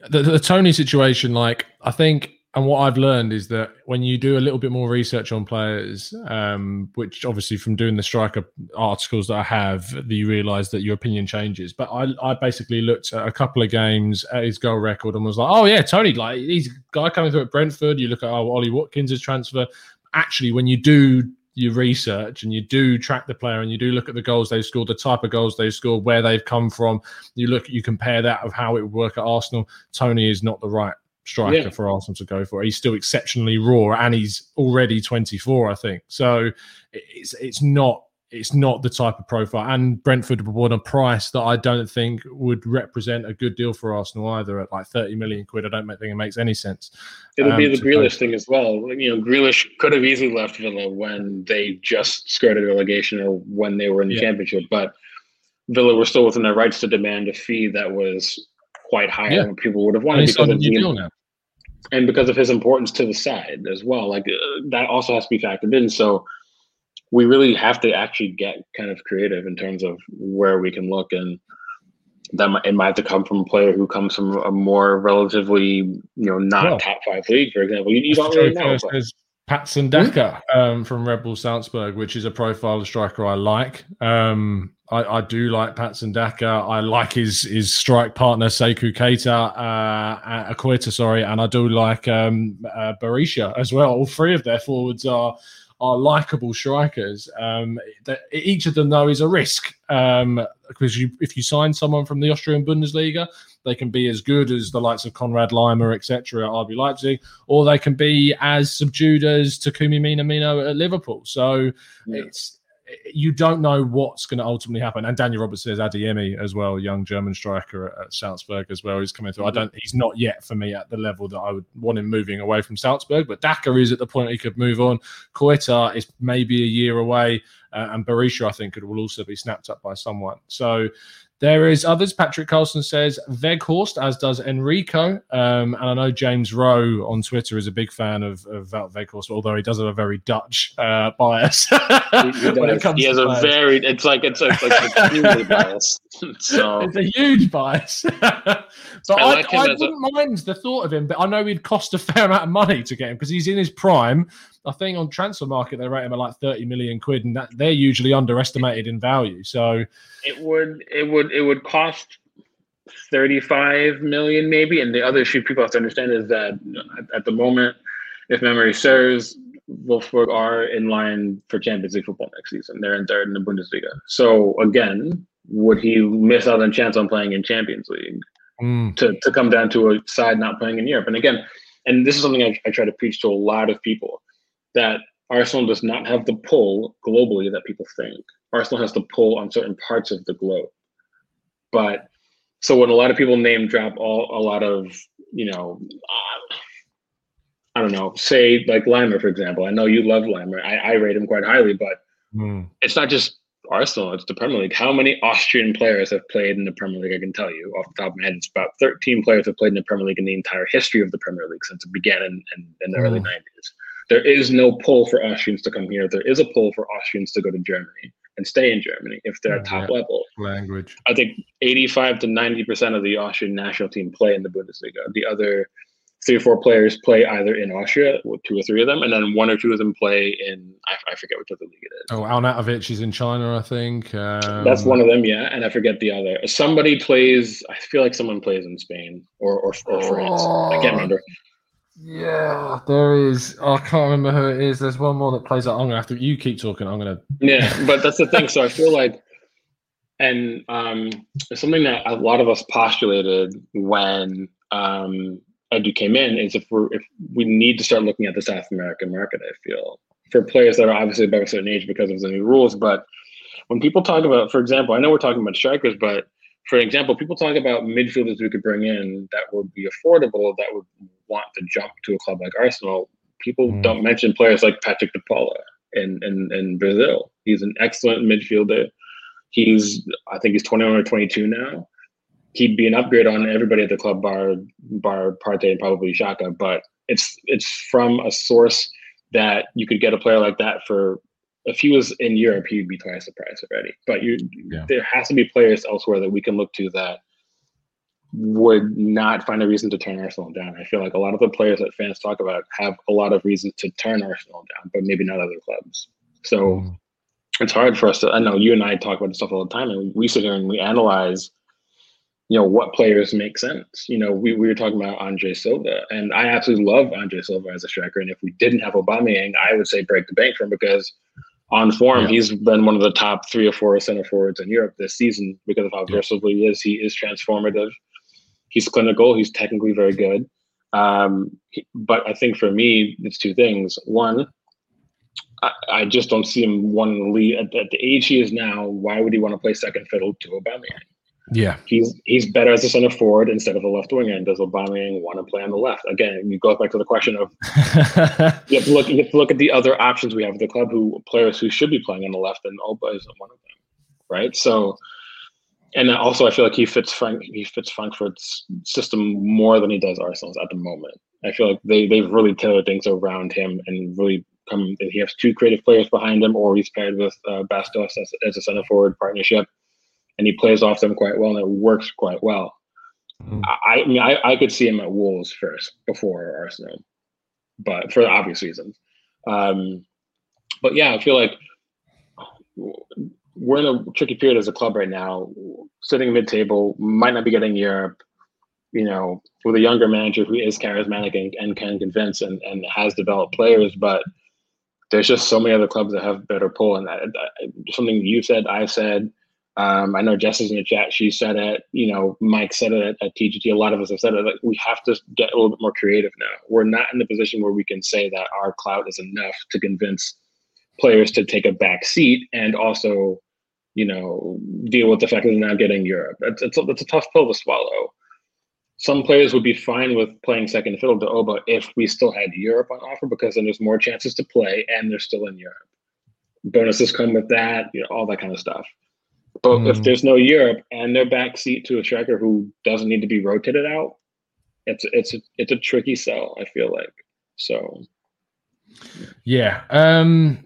the, the Toney situation, like I think, and what I've learned is that when you do a little bit more research on players, um, which obviously from doing the striker articles that I have, that you realise that your opinion changes. But I, I basically looked at a couple of games at his goal record and was like, oh yeah, Toney, like he's a guy coming through at Brentford. You look at oh, Ollie Watkins' transfer. Actually, when you do your research and you do track the player and you do look at the goals they've scored, the type of goals they've scored, where they've come from, you look, you compare that of how it would work at Arsenal. Toney is not the right striker yeah. for Arsenal to go for. He's still exceptionally raw and he's already twenty-four, I think. So it's it's not it's not the type of profile. And Brentford won a price that I don't think would represent a good deal for Arsenal either at like thirty million quid. I don't think it makes any sense. It'll um, be the Grealish thing as well. You know, Grealish could have easily left Villa when they just skirted relegation or when they were in the yeah. Championship, but Villa were still within their rights to demand a fee that was quite higher yeah. than people would have wanted. And because of deal now. And because of his importance to the side as well. Like uh, that also has to be factored in. So, we really have to actually get kind of creative in terms of where we can look, and that might, it might have to come from a player who comes from a more relatively, you know, not well, top five league, for example. You, you don't really know. Patson Daka mm-hmm. um, from Red Bull Salzburg, which is a profile of striker I like. Um, I, I do like Patson Daka. I like his his strike partner Sekou Keita, uh, Akoita, sorry, and I do like um, uh, Berisha as well. All three of their forwards are. are likeable strikers. Um, that each of them, though, is a risk um, because you, if you sign someone from the Austrian Bundesliga, they can be as good as the likes of Konrad Leimer, et cetera, at R B Leipzig, or they can be as subdued as Takumi Minamino at Liverpool. So yeah. it's you don't know what's going to ultimately happen. And Daniel Roberts says Adeyemi as well, young German striker at, at Salzburg as well, is coming through. I don't. He's not yet for me at the level that I would want him moving away from Salzburg, but Daka is at the point he could move on. Koita is maybe a year away, uh, and Berisha, I think, could will also be snapped up by someone. So there is others. Patrick Carlson says Weghorst, as does Enrico. Um, and I know James Rowe on Twitter is a big fan of, of Wout Weghorst, although he does have a very Dutch uh, bias. he, he, when it comes he has to a bias. very, it's like, it's like, it's like a huge bias. So. It's a huge bias. So I, I, like I wouldn't a... mind the thought of him, but I know he'd cost a fair amount of money to get him because he's in his prime. I think on transfer market, they rate him at like thirty million quid, and that, they're usually underestimated in value. So it would, it would, it would cost thirty-five million maybe. And the other issue people have to understand is that at, at the moment, if memory serves, Wolfsburg are in line for Champions League football next season. They're in third in the Bundesliga. So again, would he miss out on chance on playing in Champions League mm. to, to come down to a side not playing in Europe? And again, and this is something I, I try to preach to a lot of people, that Arsenal does not have the pull globally that people think. Arsenal has the pull on certain parts of the globe. But so when a lot of people name drop all a lot of, you know, uh, I don't know, say like Leimer, for example. I know you love Leimer. I, I rate him quite highly, but mm. it's not just Arsenal, it's the Premier League. How many Austrian players have played in the Premier League? I can tell you off the top of my head, it's about thirteen players have played in the Premier League in the entire history of the Premier League since it began in, in, in the mm. early nineties. There is no pull for Austrians to come here. There is a pull for Austrians to go to Germany and stay in Germany if they're yeah, top level. Language. I think eighty-five to ninety percent of the Austrian national team play in the Bundesliga. The other three or four players play either in Austria, two or three of them, and then one or two of them play in, I, I forget which other league it is. Oh, Alnatovich is in China, I think. Um, That's one of them, yeah, and I forget the other. Somebody plays, I feel like someone plays in Spain or, or, or France. Oh, I can't remember. Yeah, there is. Oh, I can't remember who it is. There's one more that plays at, I'm going to have to, you keep talking, I'm going to. Yeah, but that's the thing. So I feel like, and um, it's something that a lot of us postulated when um, Edu came in, is if we if we need to start looking at the South American market, I feel, for players that are obviously above a certain age because of the new rules. But when people talk about, for example, I know we're talking about strikers, but for example, people talk about midfielders we could bring in that would be affordable, that would want to jump to a club like Arsenal. People mm. don't mention players like Patrick de Paula in, in, in Brazil. He's an excellent midfielder. He's, I think he's twenty-one or twenty-two now. He'd be an upgrade on everybody at the club, bar bar Partey and probably Xhaka. But it's it's from a source that you could get a player like that for. If he was in Europe, he'd be twice the price already. But you, yeah. there has to be players elsewhere that we can look to that would not find a reason to turn Arsenal down. I feel like a lot of the players that fans talk about have a lot of reasons to turn Arsenal down, but maybe not other clubs. So. Mm. It's hard for us to, I know you and I talk about this stuff all the time, and we sit here and we analyze, you know, what players make sense. You know, we, we were talking about Andre Silva, and I absolutely love Andre Silva as a striker. And if we didn't have Aubameyang, I would say break the bank for him, because on form, yeah. he's been one of the top three or four center forwards in Europe this season because of how yeah. versatile he is. He is transformative. He's clinical. He's technically very good. Um, he, but I think for me, it's two things. One, I, I just don't see him one lead at, at the age he is now. Why would he want to play second fiddle to Aubameyang? Yeah, he's he's better as a center forward instead of a left winger. And does Aubameyang want to play on the left? Again, you go back to the question of you have to look. You have to look at the other options we have at the club. Who players who should be playing on the left, and Oba isn't one of them, right? So, and also I feel like he fits Frank, he fits Frankfurt's system more than he does Arsenal's at the moment. I feel like they they've really tailored things around him and really. Um, he has two creative players behind him, or he's paired with uh, Bastos as, as a center forward partnership, and he plays off them quite well, and it works quite well. Mm-hmm. I, I mean, I, I could see him at Wolves first before Arsenal, but for obvious reasons. Um, but yeah, I feel like we're in a tricky period as a club right now. Sitting mid-table, might not be getting Europe. You know, with a younger manager who is charismatic and, and can convince and, and has developed players, but. There's just so many other clubs that have better pull. And that, that, something you said, I said, um, I know Jess is in the chat. She said it, you know, Mike said it at, at T G T. A lot of us have said it. Like, we have to get a little bit more creative now. We're not in the position where we can say that our clout is enough to convince players to take a back seat and also, you know, deal with the fact that they're not getting Europe. That's, that's, a, that's a tough pill to swallow. Some players would be fine with playing second fiddle to Oba if we still had Europe on offer, because then there's more chances to play and they're still in Europe. Bonuses come with that, you know, all that kind of stuff. But mm. if there's no Europe and they're backseat to a striker who doesn't need to be rotated out, it's it's a, it's a tricky sell, I feel like. So, yeah. Um,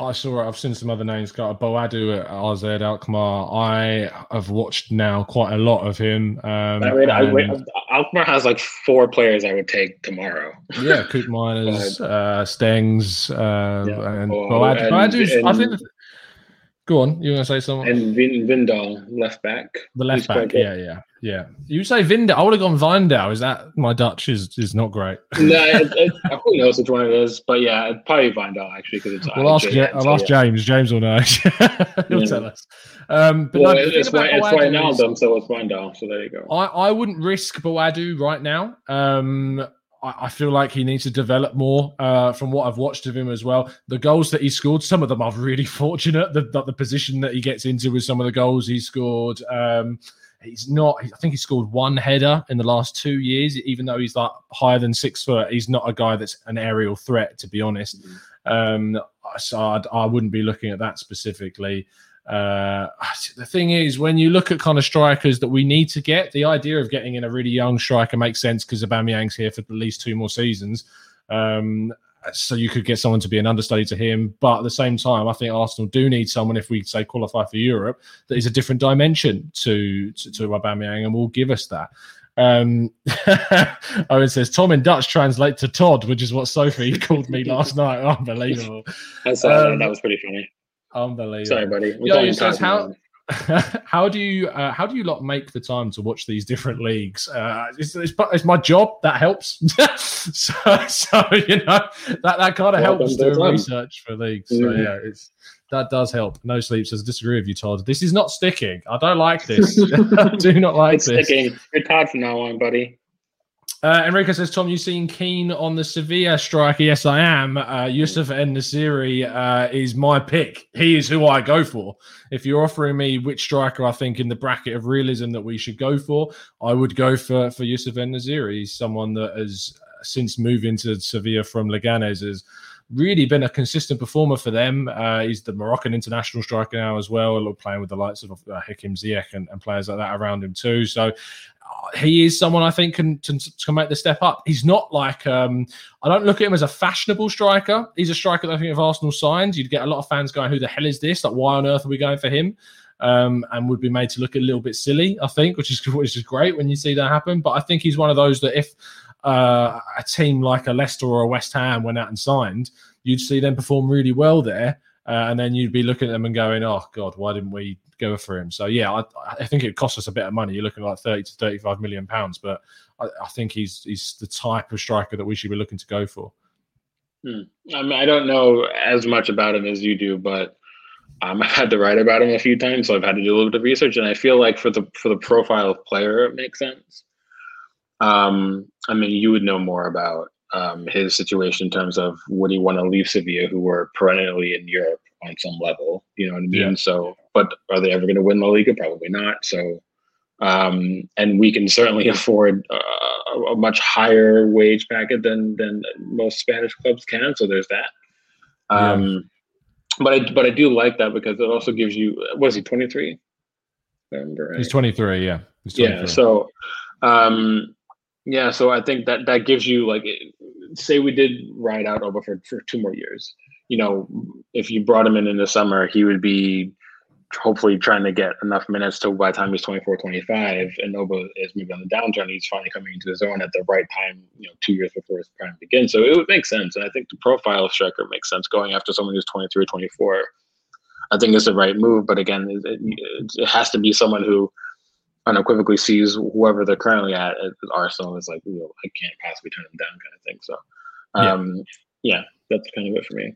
I saw I've seen some other names. Got Boadu at R Z Alkmaar. I have watched now quite a lot of him. Um, I mean, I, I, Alkmaar has like four players I would take tomorrow. Yeah, Coop Miners, uh, Stengs, uh, yeah. and oh, Boadu. And, Boadu's, and, I think. Go on, you want to say something? And Vin, Vindal, left back. The left He's back, yeah, yeah, yeah. You say Vindal. I would have gone Vindal. Is that my Dutch is is not great? No, it, it, who knows which one it is? But yeah, probably Vindal actually, because it's. Well, I'll ask, I'll so, ask yeah. James. James will know. He'll yeah. tell us. Um, but well, no, it's Wijnaldum, so it's Vindal. So there you go. I, I wouldn't risk Boadu right now. Um, I feel like he needs to develop more uh, from what I've watched of him as well. The goals that he scored, some of them are really fortunate. The, the, the position that he gets into with some of the goals he scored. Um, he's not, I think he scored one header in the last two years, even though he's like higher than six foot. He's not a guy that's an aerial threat, to be honest. Um, so I'd, I wouldn't be looking at that specifically. Uh, the thing is, when you look at kind of strikers that we need to get, the idea of getting in a really young striker makes sense because Aubameyang's here for at least two more seasons. Um, so you could get someone to be an understudy to him. But at the same time, I think Arsenal do need someone, if we say qualify for Europe, that is a different dimension to, to, to Aubameyang and will give us that. Um, Owen says, Tom in Dutch translates to Todd, which is what Sophie called me last night. Unbelievable. That's, um, that was pretty funny. Unbelievable. Sorry, buddy. Yo, you says, how, how do you uh, how do you lot make the time to watch these different leagues? Uh, it's, it's, it's my job. That helps. so, so, you know, that, that kind of well, helps doing research for leagues. Mm-hmm. So, yeah, it's... That does help. No Sleep says, disagree with you, Todd. This is not sticking. I don't like this. I do not like it's this. It's sticking. Good card from now on, buddy. Uh, Enrico says, Tom, you seem keen on the Sevilla striker. Yes, I am. Uh, Yusuf En-Nesyri uh, is my pick. He is who I go for. If you're offering me which striker I think in the bracket of realism that we should go for, I would go for, for Yusuf En-Nesyri. He's someone that has, uh, since moving to Sevilla from Leganes, is really been a consistent performer for them. Uh, he's the Moroccan international striker now as well, a little playing with the likes of uh, Hakim Ziyech and, and players like that around him too. So uh, he is someone I think can, can, can make the step up. He's not like, um, I don't look at him as a fashionable striker. He's a striker that I think if Arsenal signed, you'd get a lot of fans going, who the hell is this? Like, why on earth are we going for him? Um, and would be made to look a little bit silly, I think, which is which is great when you see that happen. But I think he's one of those that if uh, a team like a Leicester or a West Ham went out and signed, you'd see them perform really well there. Uh, and then you'd be looking at them and going, oh, God, why didn't we go for him? So, yeah, I, I think it costs us a bit of money. You're looking at like thirty to thirty-five million pounds. But I, I think he's, he's the type of striker that we should be looking to go for. Hmm. I mean, I don't know as much about him as you do, but Um, I've had to write about him a few times, so I've had to do a little bit of research, and I feel like for the for the profile of player, it makes sense. Um, I mean, you would know more about um, his situation in terms of would he want to leave Sevilla, who were perennially in Europe on some level, you know what I mean? Yeah. So, but are they ever going to win La Liga? Probably not. So, um, and we can certainly afford uh, a much higher wage packet than than most Spanish clubs can. So there's that. Um, yeah. But I but I do like that because it also gives you, was he twenty-three? Remember, right? He's twenty-three, yeah. He's twenty-three. Yeah, so um, yeah, so I think that, that gives you, like, say we did ride out Oba for, for two more years. You know, if you brought him in in the summer, he would be hopefully trying to get enough minutes to by the time he's twenty-four, twenty-five, and Oba is maybe on the downturn. He's finally coming into his own at the right time, you know, two years before his prime begins. So it would make sense. And I think the profile of striker makes sense. Going after someone who's twenty-three, twenty-four, I think is the right move. But again, it, it, it has to be someone who unequivocally sees whoever they're currently at at Arsenal is like, you know, I can't possibly turn them down kind of thing. So, um, yeah. yeah, that's kind of it for me.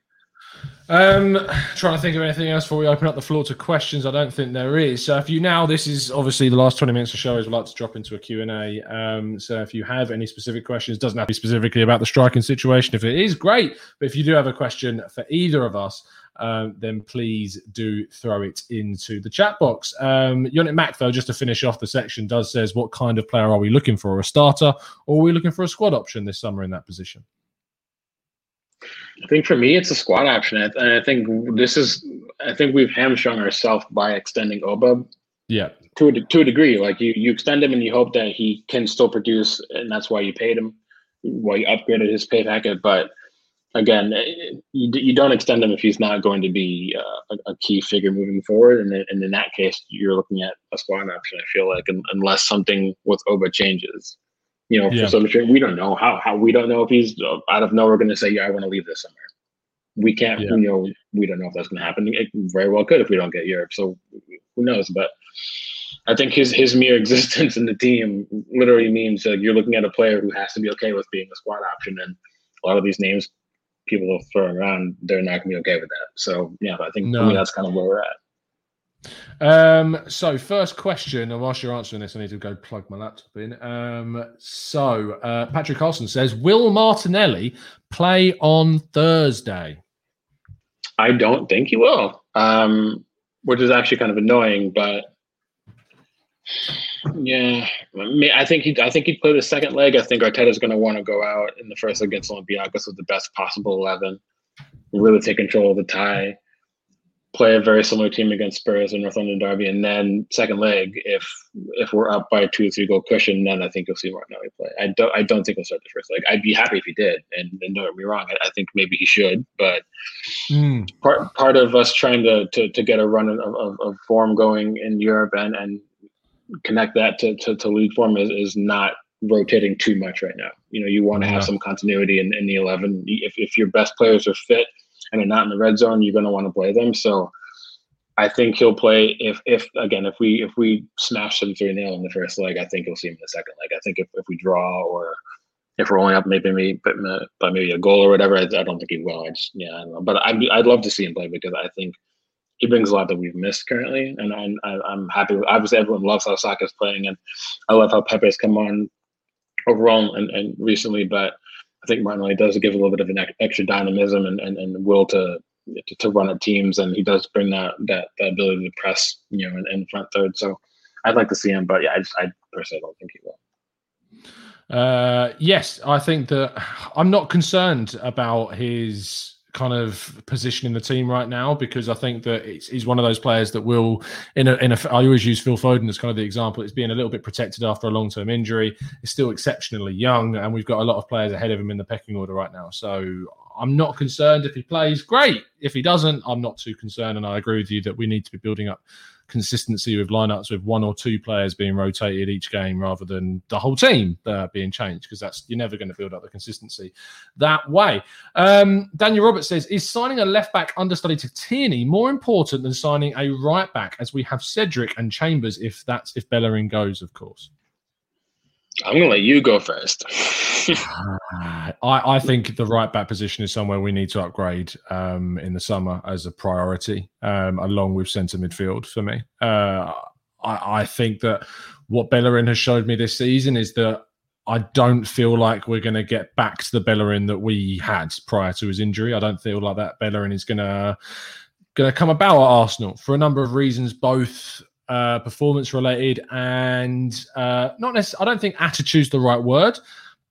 Um, trying to think of anything else before we open up the floor to questions. I don't think there is. So if you now, this is obviously the last twenty minutes of the show, is we'd like to drop into a Q and A. Um, so if you have any specific questions, doesn't have to be specifically about the striking situation. If it is, great. But if you do have a question for either of us, um, then please do throw it into the chat box. Um, Yonit Mac, though, just to finish off the section, does says, what kind of player are we looking for? A starter? Or are we looking for a squad option this summer in that position? I think for me, it's a squad option. And I think this is, I think we've hamstrung ourselves by extending Oba. Yeah. To a, to a degree. Like you, you extend him and you hope that he can still produce. And that's why you paid him, why you upgraded his pay packet. But again, you, you don't extend him if he's not going to be uh, a, a key figure moving forward. And, and in that case, you're looking at a squad option, I feel like, unless something with Oba changes. You know, for yeah. some sure, we don't know how, how we don't know if he's uh, out of nowhere going to say, yeah, I want to leave this summer. We can't, yeah. you know, we don't know if that's going to happen. It very well could if we don't get Europe. So who knows? But I think his, his mere existence in the team literally means that uh, you're looking at a player who has to be okay with being a squad option. And a lot of these names people will throw around, they're not going to be okay with that. So, yeah, I think no. for me, that's kind of where we're at. Um, so first question, and whilst you're answering this, I need to go plug my laptop in. Um, so uh, Patrick Carlson says, will Martinelli play on Thursday? I don't think he will, um, which is actually kind of annoying, but yeah, I, mean, I think he, I think he'd play the second leg. I think Arteta's going to want to go out in the first against Olympiacos with the best possible eleven, really take control of the tie. Play a very similar team against Spurs and North London Derby, and then second leg, if if we're up by a two or three goal cushion, then I think you'll see Martinelli play. I don't I don't think he'll start the first leg. I'd be happy if he did, and, and don't get me wrong, I, I think maybe he should, but mm. part part of us trying to to, to get a run of, of, of form going in Europe and, and connect that to, to, to league form is, is not rotating too much right now. You know, you want to have yeah. some continuity in, in the eleven. If, if your best players are fit and are not in the red zone, you're going to want to play them. So I think he'll play if, if again, if we if we smash them three nil in the first leg, I think you'll see him in the second leg. I think if, if we draw or if we're only up maybe maybe by maybe a goal or whatever, I, I don't think he will. I just yeah, I don't know. But I'd I'd love to see him play because I think he brings a lot that we've missed currently, and I'm I'm happy. Obviously, everyone loves how Saka's playing, and I love how Pepe's come on overall and, and recently. But I think Martinelli does give a little bit of an extra dynamism and, and, and will to, to to run at teams, and he does bring that that, that ability to press, you know, in, in front third. So I'd like to see him, but yeah, I just I personally don't think he will. Uh, yes, I think that I'm not concerned about his kind of position in the team right now because I think that it's, he's one of those players that will, in a, in a, I always use Phil Foden as kind of the example. It's being a little bit protected after a long-term injury. He's still exceptionally young, and we've got a lot of players ahead of him in the pecking order right now. So I'm not concerned. If he plays, great. If he doesn't, I'm not too concerned. And I agree with you that we need to be building up consistency with lineups with one or two players being rotated each game rather than the whole team uh, being changed, because that's you're never going to build up the consistency that way. Um, Daniel Roberts says, is signing a left-back understudy to Tierney more important than signing a right-back, as we have Cedric and Chambers, if that's if Bellerin goes, of course? I'm going to let you go first. I, I think the right-back position is somewhere we need to upgrade um, in the summer as a priority, um, along with centre midfield for me. Uh, I, I think that what Bellerin has showed me this season is that I don't feel like we're going to get back to the Bellerin that we had prior to his injury. I don't feel like that Bellerin is going to going to come about at Arsenal for a number of reasons, both Uh, performance-related and uh, not necessarily, I don't think attitude's the right word,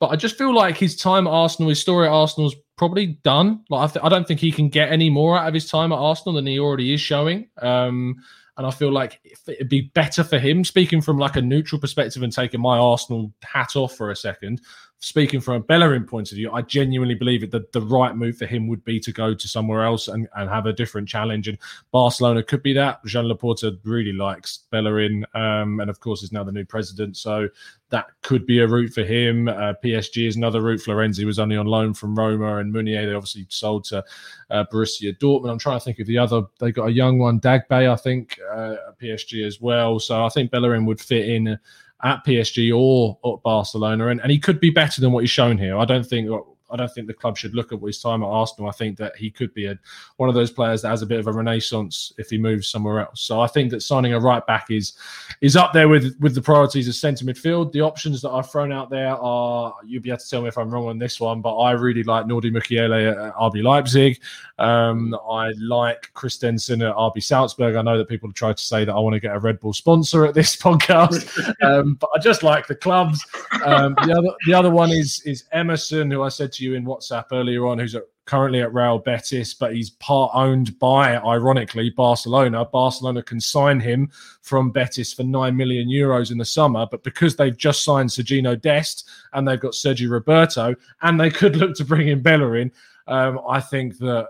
but I just feel like his time at Arsenal, his story at Arsenal's probably done. Like I, th- I don't think he can get any more out of his time at Arsenal than he already is showing. Um, and I feel like it'd be better for him, speaking from like a neutral perspective and taking my Arsenal hat off for a second, speaking from a Bellerin point of view, I genuinely believe that the right move for him would be to go to somewhere else and, and have a different challenge. And Barcelona could be that. Jean Laporta really likes Bellerin um, and, of course, is now the new president. So that could be a route for him. Uh, P S G is another route. Florenzi was only on loan from Roma, and Meunier, they obviously sold to uh, Borussia Dortmund. I'm trying to think of the other. They got a young one, Dagba, I think, uh, P S G as well. So I think Bellerin would fit in at P S G or at Barcelona, and, and he could be better than what he's shown here. I don't think I don't think the club should look at his time at Arsenal. I think that he could be a, one of those players that has a bit of a renaissance if he moves somewhere else. So I think that signing a right back is is up there with with the priorities of centre midfield. The options that I've thrown out there are, you'll be able to tell me if I'm wrong on this one, but I really like Nordi Mukiele at R B Leipzig. Um, I like Christensen at R B Salzburg. I know that people try to say that I want to get a Red Bull sponsor at this podcast, um, but I just like the clubs. Um, the other the other one is is Emerson, who I said to you in WhatsApp earlier on, who's at, currently at Real Betis, but he's part owned by, ironically, Barcelona. Barcelona can sign him from Betis for nine million euros in the summer, but because they've just signed Sergino Dest and they've got Sergio Roberto and they could look to bring in Bellerin, um, I think that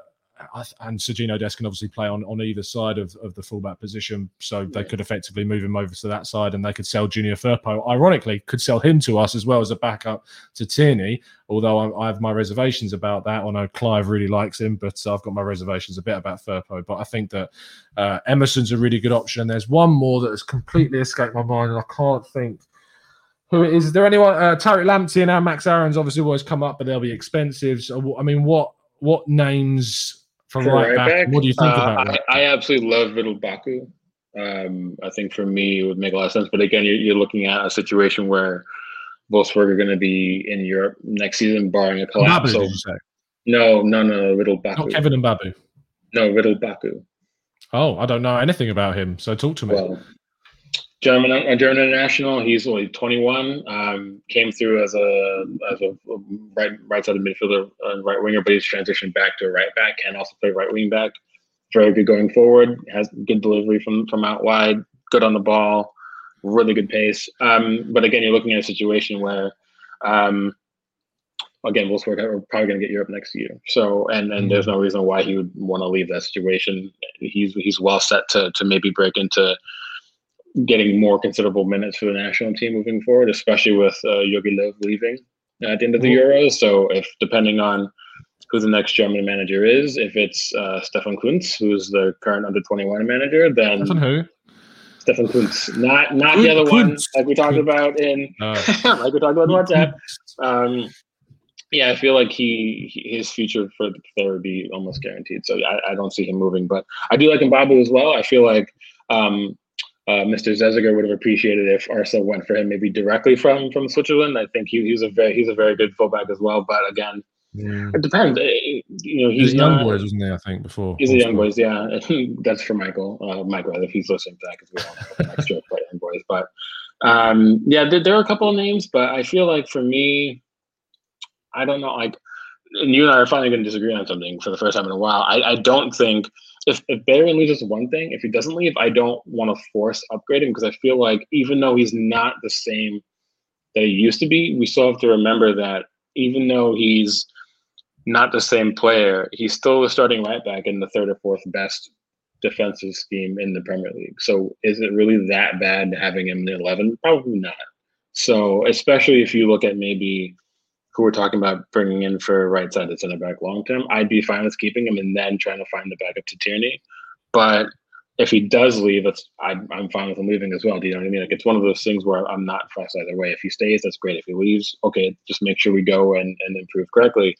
and Sergino Dest can obviously play on, on either side of, of the fullback position, so they could effectively move him over to that side, and they could sell Junior Firpo. Ironically, could sell him to us as well as a backup to Tierney, although I, I have my reservations about that. I know Clive really likes him, but I've got my reservations a bit about Firpo. But I think that uh, Emerson's a really good option. And there's one more that has completely escaped my mind, and I can't think who it is. Is there anyone? Uh, Tariq Lamptey and Max Aaron's obviously always come up, but they'll be expensive. So, I mean, what what names... From right back, back, what do you think uh, about that? I, I absolutely love Riddle Baku. Um, I think for me, it would make a lot of sense. But again, you're, you're looking at a situation where Wolfsburg are going to be in Europe next season, barring a collapse. Babu, did you say? No, no, no, Riddle Baku. Not Kevin and Babu. No, Riddle Baku. Oh, I don't know anything about him. So talk to me. Well, German, a German international. He's only twenty-one. Um, came through as a as a right right-sided midfielder and right winger, but he's transitioned back to a right back and also play right wing back. Very good going forward. Has good delivery from from out wide. Good on the ball. Really good pace. Um, but again, you're looking at a situation where, um, again, Wolfsburg are probably going to get Europe next year. So and and mm-hmm. there's no reason why he would want to leave that situation. He's he's well set to to maybe break into getting more considerable minutes for the national team moving forward, especially with uh, Jogi Löw leaving at the end of the Euros. So if, depending on who the next German manager is, if it's uh, Stefan Kuntz, who's the current under twenty-one manager, then... Stefan who? Stefan Kuntz. Not not Kuntz. The other one, like we talked about in... No. like we talked about in WhatsApp. Um, yeah, I feel like he, he his future for there would be almost guaranteed. So I, I don't see him moving. But I do like Mbappe as well. I feel like... Um, Uh, Mister Zesiger would have appreciated if Arsenal went for him, maybe directly from from Switzerland. I think he, he's a very he's a very good fullback as well. But again, yeah. It depends. It, you know, he's, he's not, young boys, isn't he? I think before he's a young boys. Yeah, that's for Michael. Uh, Michael, if he's listening to that, because we all know extra young boys. But um, yeah, there, there are a couple of names, but I feel like for me, I don't know. Like, and you and I are finally going to disagree on something for the first time in a while. I, I don't think. If if Bellerin leaves is one thing, if he doesn't leave, I don't want to force upgrade him because I feel like even though he's not the same that he used to be, we still have to remember that even though he's not the same player, he's still starting right back in the third or fourth best defensive scheme in the Premier League. So is it really that bad having him in the eleven? Probably not. So especially if you look at maybe who we're talking about bringing in for right-sided center-back long-term, I'd be fine with keeping him and then trying to find the backup to Tierney. But if he does leave, it's, I, I'm fine with him leaving as well. Do you know what I mean? Like, it's one of those things where I'm not fussed either way. If he stays, that's great. If he leaves, okay, just make sure we go and, and improve correctly.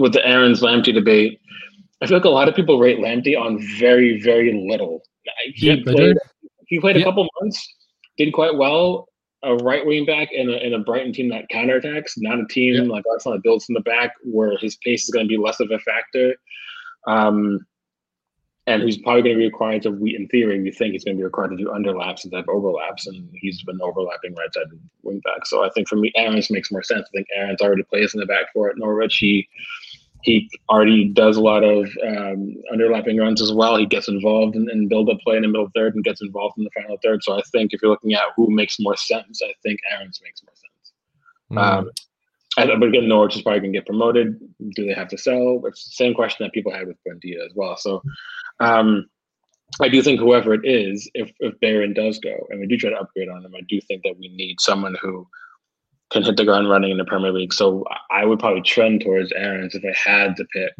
With the Aarons-Lamptey debate, I feel like a lot of people rate Lamptey on very, very little. He yep, played, he played yep. a couple months, did quite well. A right wing back in a, in a Brighton team that counterattacks, not a team yeah. like Arsenal that builds from the back where his pace is going to be less of a factor. Um, and he's probably going to be required to, in theory, we think he's going to be required to do underlaps and have overlaps, and he's been overlapping right-sided wing back. So I think for me, Aarons makes more sense. I think Aarons already plays in the back for at Norwich. He, he already does a lot of um, underlapping runs as well. He gets involved in, in build-up play in the middle third and gets involved in the final third. So I think if you're looking at who makes more sense, I think Aarons makes more sense. Mm. Um, and, but again, Norwich is probably going to get promoted. Do they have to sell? It's the same question that people had with Buendia as well. So um, I do think whoever it is, if, if Bellerin does go, and we do try to upgrade on him, I do think that we need someone who can hit the ground running in the Premier League. So I would probably trend towards Aarons if I had to pick.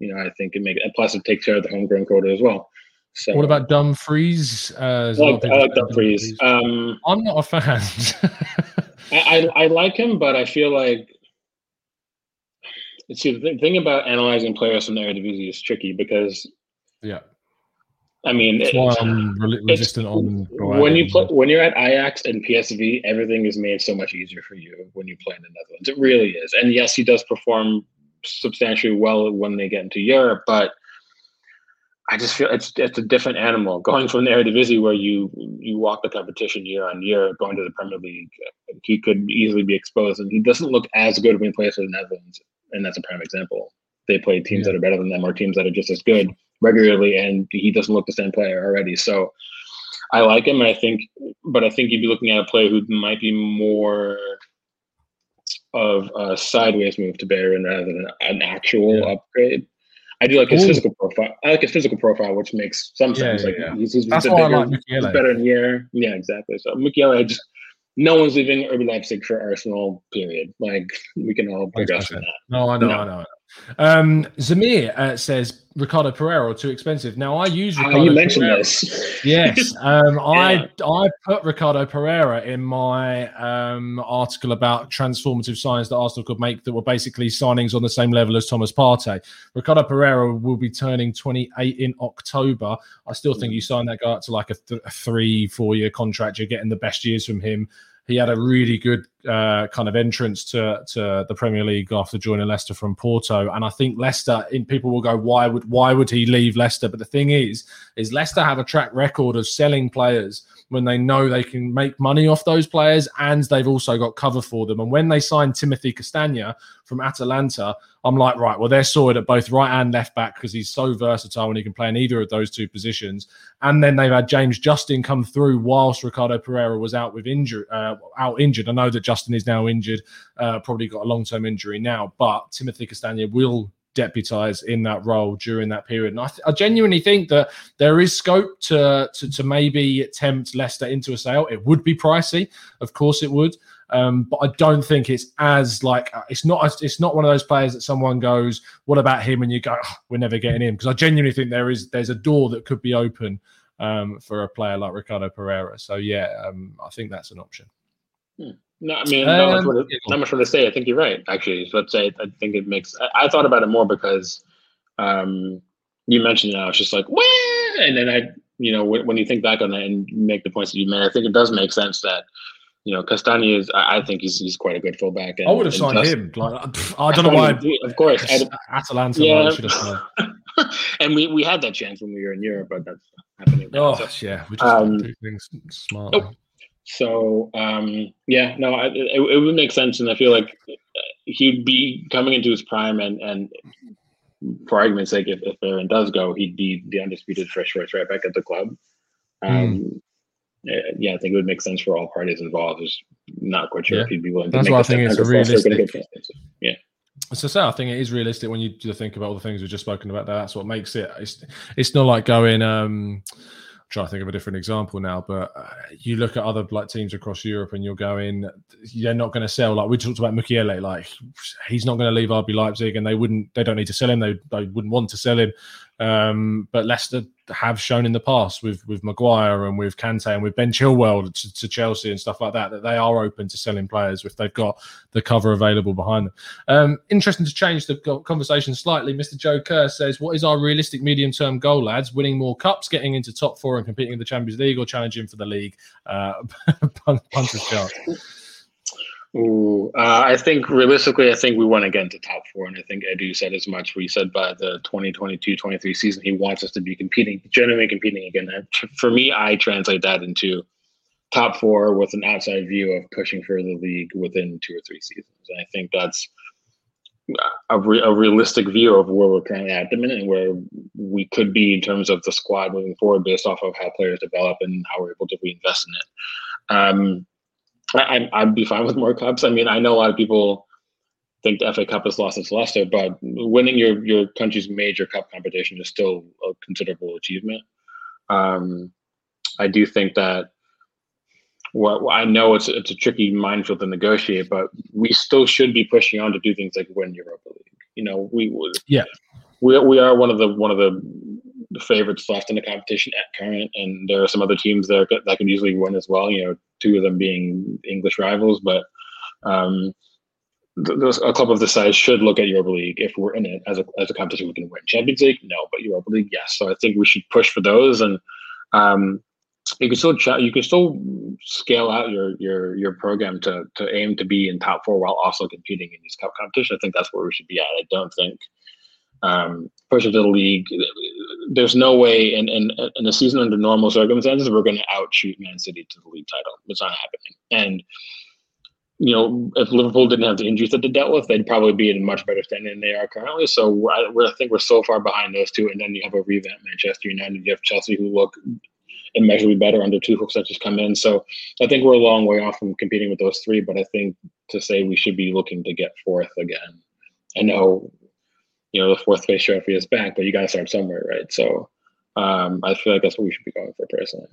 You know, I think it makes – plus it takes care of the homegrown quota as well. So, what about Dumfries? Uh, I like, I like Dumfries. Dumfries. Um, I'm not a fan. I, I, I like him, but I feel like – see, the thing about analyzing players from the Eredivisie is tricky because – yeah. I mean, it's, it's, I'm resistant on when you play, when you're at Ajax and P S V, everything is made so much easier for you when you play in the Netherlands. It really is. And yes, he does perform substantially well when they get into Europe, but I just feel it's it's a different animal. Going from the Eredivisie where you, you walk the competition year on year, going to the Premier League, he could easily be exposed. And he doesn't look as good when he plays for the Netherlands, and that's a prime example. They play teams yeah. that are better than them or teams that are just as good regularly, and he doesn't look the same player already. So I like him, and I think, but I think you'd be looking at a player who might be more of a sideways move to Bellerin rather than an actual yeah. upgrade. I do like his Ooh. physical profile. I like his physical profile, which makes some sense. Yeah, yeah, like yeah. He's, he's, That's why I like Mukiele. He's better in the air. Yeah, exactly. So Mukiele, just no one's leaving R B Leipzig for Arsenal. Period. Like we can all progress on that. No, I know, no. I know. Um, Zamir uh, says Ricardo Pereira too expensive. Now I use Ricardo oh, you mentioned Pereira. This. Yes, um, yeah. I I put Ricardo Pereira in my um, article about transformative signings that Arsenal could make that were basically signings on the same level as Thomas Partey. Ricardo Pereira will be turning twenty-eight in October. I still think you sign that guy up to like a, th- a three four year contract. You're getting the best years from him. He had a really good uh, kind of entrance to, to the Premier League after joining Leicester from Porto, and I think Leicester. In people will go, why would why would he leave Leicester? But the thing is, is Leicester have a track record of selling players when they know they can make money off those players, and they've also got cover for them. And when they signed Timothy Castagna from Atalanta, I'm like, right, well, they're sorted at both right and left back because he's so versatile and he can play in either of those two positions. And then they've had James Justin come through whilst Ricardo Pereira was out with injury, uh, out injured. I know that Justin is now injured, uh, probably got a long-term injury now, but Timothy Castagna will deputise in that role during that period. And I, th- I genuinely think that there is scope to, to to maybe tempt Leicester into a sale. It would be pricey, of course it would. Um, but I don't think it's as like it's not it's not one of those players that someone goes, what about him? And you go, oh, we're never getting him, because I genuinely think there is there's a door that could be open um, for a player like Ricardo Pereira. So yeah, um, I think that's an option. Hmm. No, I mean, not um, much, more to, not much more to say. I think you're right, actually. So let's say I think it makes. I, I thought about it more because um, you mentioned it now. It's just like, Wah! And then I, you know, when, when you think back on that and make the points that you made, I think it does make sense that. You know, Castagne is. I think he's he's quite a good fullback. And, I would have signed Tusk. him. Like, I don't know why. Of course, Atalanta. Yeah. Should have signed. And we, we had that chance when we were in Europe, but that's not happening. Oh so, yeah, we just um, do things smart. Nope. So um, yeah, no, I, it it would make sense, and I feel like he'd be coming into his prime, and and for argument's sake, if if Aaron does go, he'd be the undisputed first choice right back at the club. Um, mm. Yeah, I think it would make sense for all parties involved. Just not quite sure yeah. if he'd be willing to That's make That's why I think it's a realistic. Yeah. So, so I think it is realistic when you think about all the things we've just spoken about. That's what makes it. It's, it's not like going... Um, trying to think of a different example now, but uh, you look at other like teams across Europe and you're going, they're not going to sell. Like we talked about Mukiele, like he's not going to leave R B Leipzig and they wouldn't, they don't need to sell him. They, they wouldn't want to sell him. Um, but Leicester have shown in the past with, with Maguire and with Kante and with Ben Chilwell to, to Chelsea and stuff like that, that they are open to selling players if they've got the cover available behind them. Um, interesting to change the conversation slightly. Mister Joe Kerr says, what is our realistic medium-term goal, lads? Winning more cups, getting into top four and competing in the Champions League, or challenging for the league? Uh, puncher's chart. Ooh, uh, I think realistically, I think we want to get into top four, and I think Edu said as much. We said by the twenty twenty-two twenty-three season, he wants us to be competing, genuinely competing again. For me, I translate that into top four with an outside view of pushing for the league within two or three seasons, and I think that's a, re- a realistic view of where we're currently at the minute and where we could be in terms of the squad moving forward, based off of how players develop and how we're able to reinvest in it. Um, I, I'd be fine with more cups. I mean, I know a lot of people think the F A Cup has lost its luster, but winning your, your country's major cup competition is still a considerable achievement. Um, I do think that well, I know it's it's a tricky minefield to negotiate, but we still should be pushing on to do things like win Europa League. You know, we would. Yeah. We we are one of the one of the favorites left in the competition at current, and there are some other teams there that, that can usually win as well. You know, two of them being English rivals, but um, th- a club of this size should look at Europa League if we're in it as a as a competition we can win. Champions League, no, but Europa League, yes. So I think we should push for those, and um, you can still ch- you can still scale out your your your program to to aim to be in top four while also competing in these cup competition. I think that's where we should be at. I don't think. Um, push into the league. There's no way in, in, in a season under normal circumstances we're going to outshoot Man City to the league title. It's not happening. And, you know, if Liverpool didn't have the injuries that they dealt with, they'd probably be in a much better standing than they are currently. So we're, we're, I think we're so far behind those two. And then you have a revamped Manchester United. You have Chelsea who look immeasurably better under two hooks that just come in. So I think we're a long way off from competing with those three. But I think to say we should be looking to get fourth again, I know... You know, the fourth place trophy is back, but you got to start somewhere, right? So um, I feel like that's what we should be going for personally.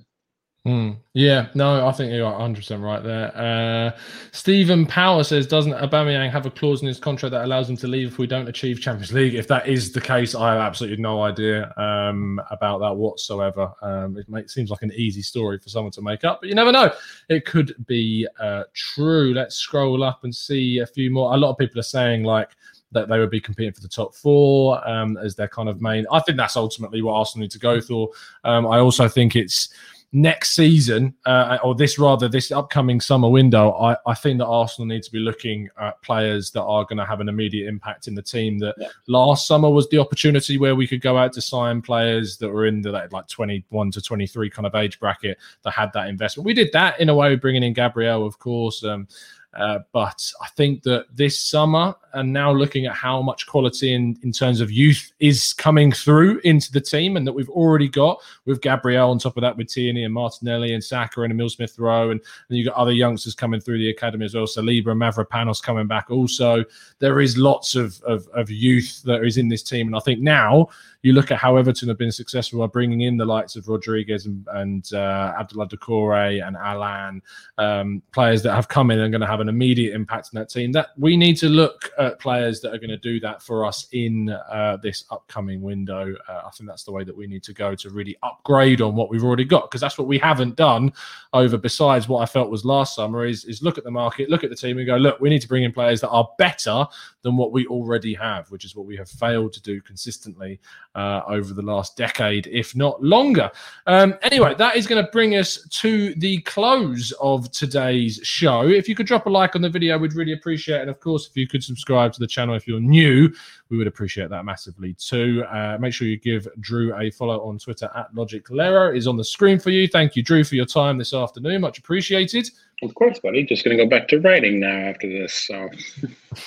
Mm, yeah, no, I think you're one hundred percent right there. Uh, Stephen Power says, doesn't Aubameyang have a clause in his contract that allows him to leave if we don't achieve Champions League? If that is the case, I have absolutely no idea um, about that whatsoever. Um, it may, seems like an easy story for someone to make up, but you never know. It could be uh, true. Let's scroll up and see a few more. A lot of people are saying, like, that they would be competing for the top four um, as their kind of main. I think that's ultimately what Arsenal need to go for. Um, I also think it's next season, uh, or this rather, this upcoming summer window, I, I think that Arsenal need to be looking at players that are going to have an immediate impact in the team. That yeah. Last summer was the opportunity where we could go out to sign players that were in the like twenty-one to twenty-three kind of age bracket that had that investment. We did that in a way, bringing in Gabriel, of course, um, Uh, but I think that this summer, and now looking at how much quality in, in terms of youth is coming through into the team, and that we've already got with Gabriel on top of that, with Tierney and Martinelli and Saka and Emile Smith-Rowe, and, and you've got other youngsters coming through the academy as well. Saliba and Mavropanos coming back also. There is lots of, of, of youth that is in this team. And I think now you look at how Everton have been successful by bringing in the likes of Rodriguez and, and uh, Abdullah Doucouré and Alan, um, players that have come in and are going to have an immediate impact on that team. That we need to look at players that are going to do that for us in uh, this upcoming window. Uh, I think that's the way that we need to go to really upgrade on what we've already got, because that's what we haven't done over, besides what I felt was last summer, is, is look at the market, look at the team and go, look, we need to bring in players that are better than what we already have, which is what we have failed to do consistently uh, over the last decade, if not longer. Um, anyway, that is going to bring us to the close of today's show. If you could drop a like on the video, we'd really appreciate it. And of course, if you could subscribe to the channel if you're new, we would appreciate that massively too. Uh, make sure you give Drew a follow on Twitter at Logic Lero. Is on the screen for you. Thank you, Drew, for your time this afternoon. Much appreciated. Of course, buddy. Just going to go back to writing now after this. So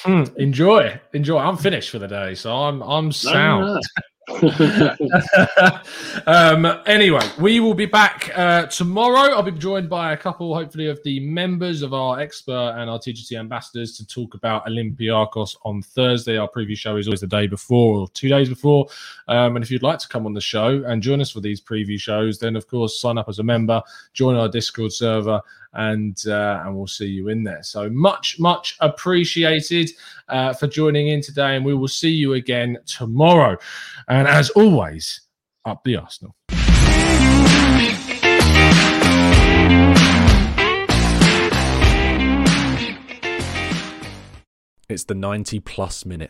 mm, enjoy, enjoy. I'm finished for the day, so I'm I'm sound. um, anyway, we will be back uh, tomorrow. I'll be joined by a couple, hopefully, of the members of our expert and our T G T ambassadors to talk about Olympiacos on Thursday. Our preview show is always the day before or two days before. Um, and if you'd like to come on the show and join us for these preview shows, then, of course, sign up as a member, join our Discord server, and uh, and we'll see you in there. So much, much appreciated uh, for joining in today, and we will see you again tomorrow. And as always, up the Arsenal. It's the ninety-plus minute.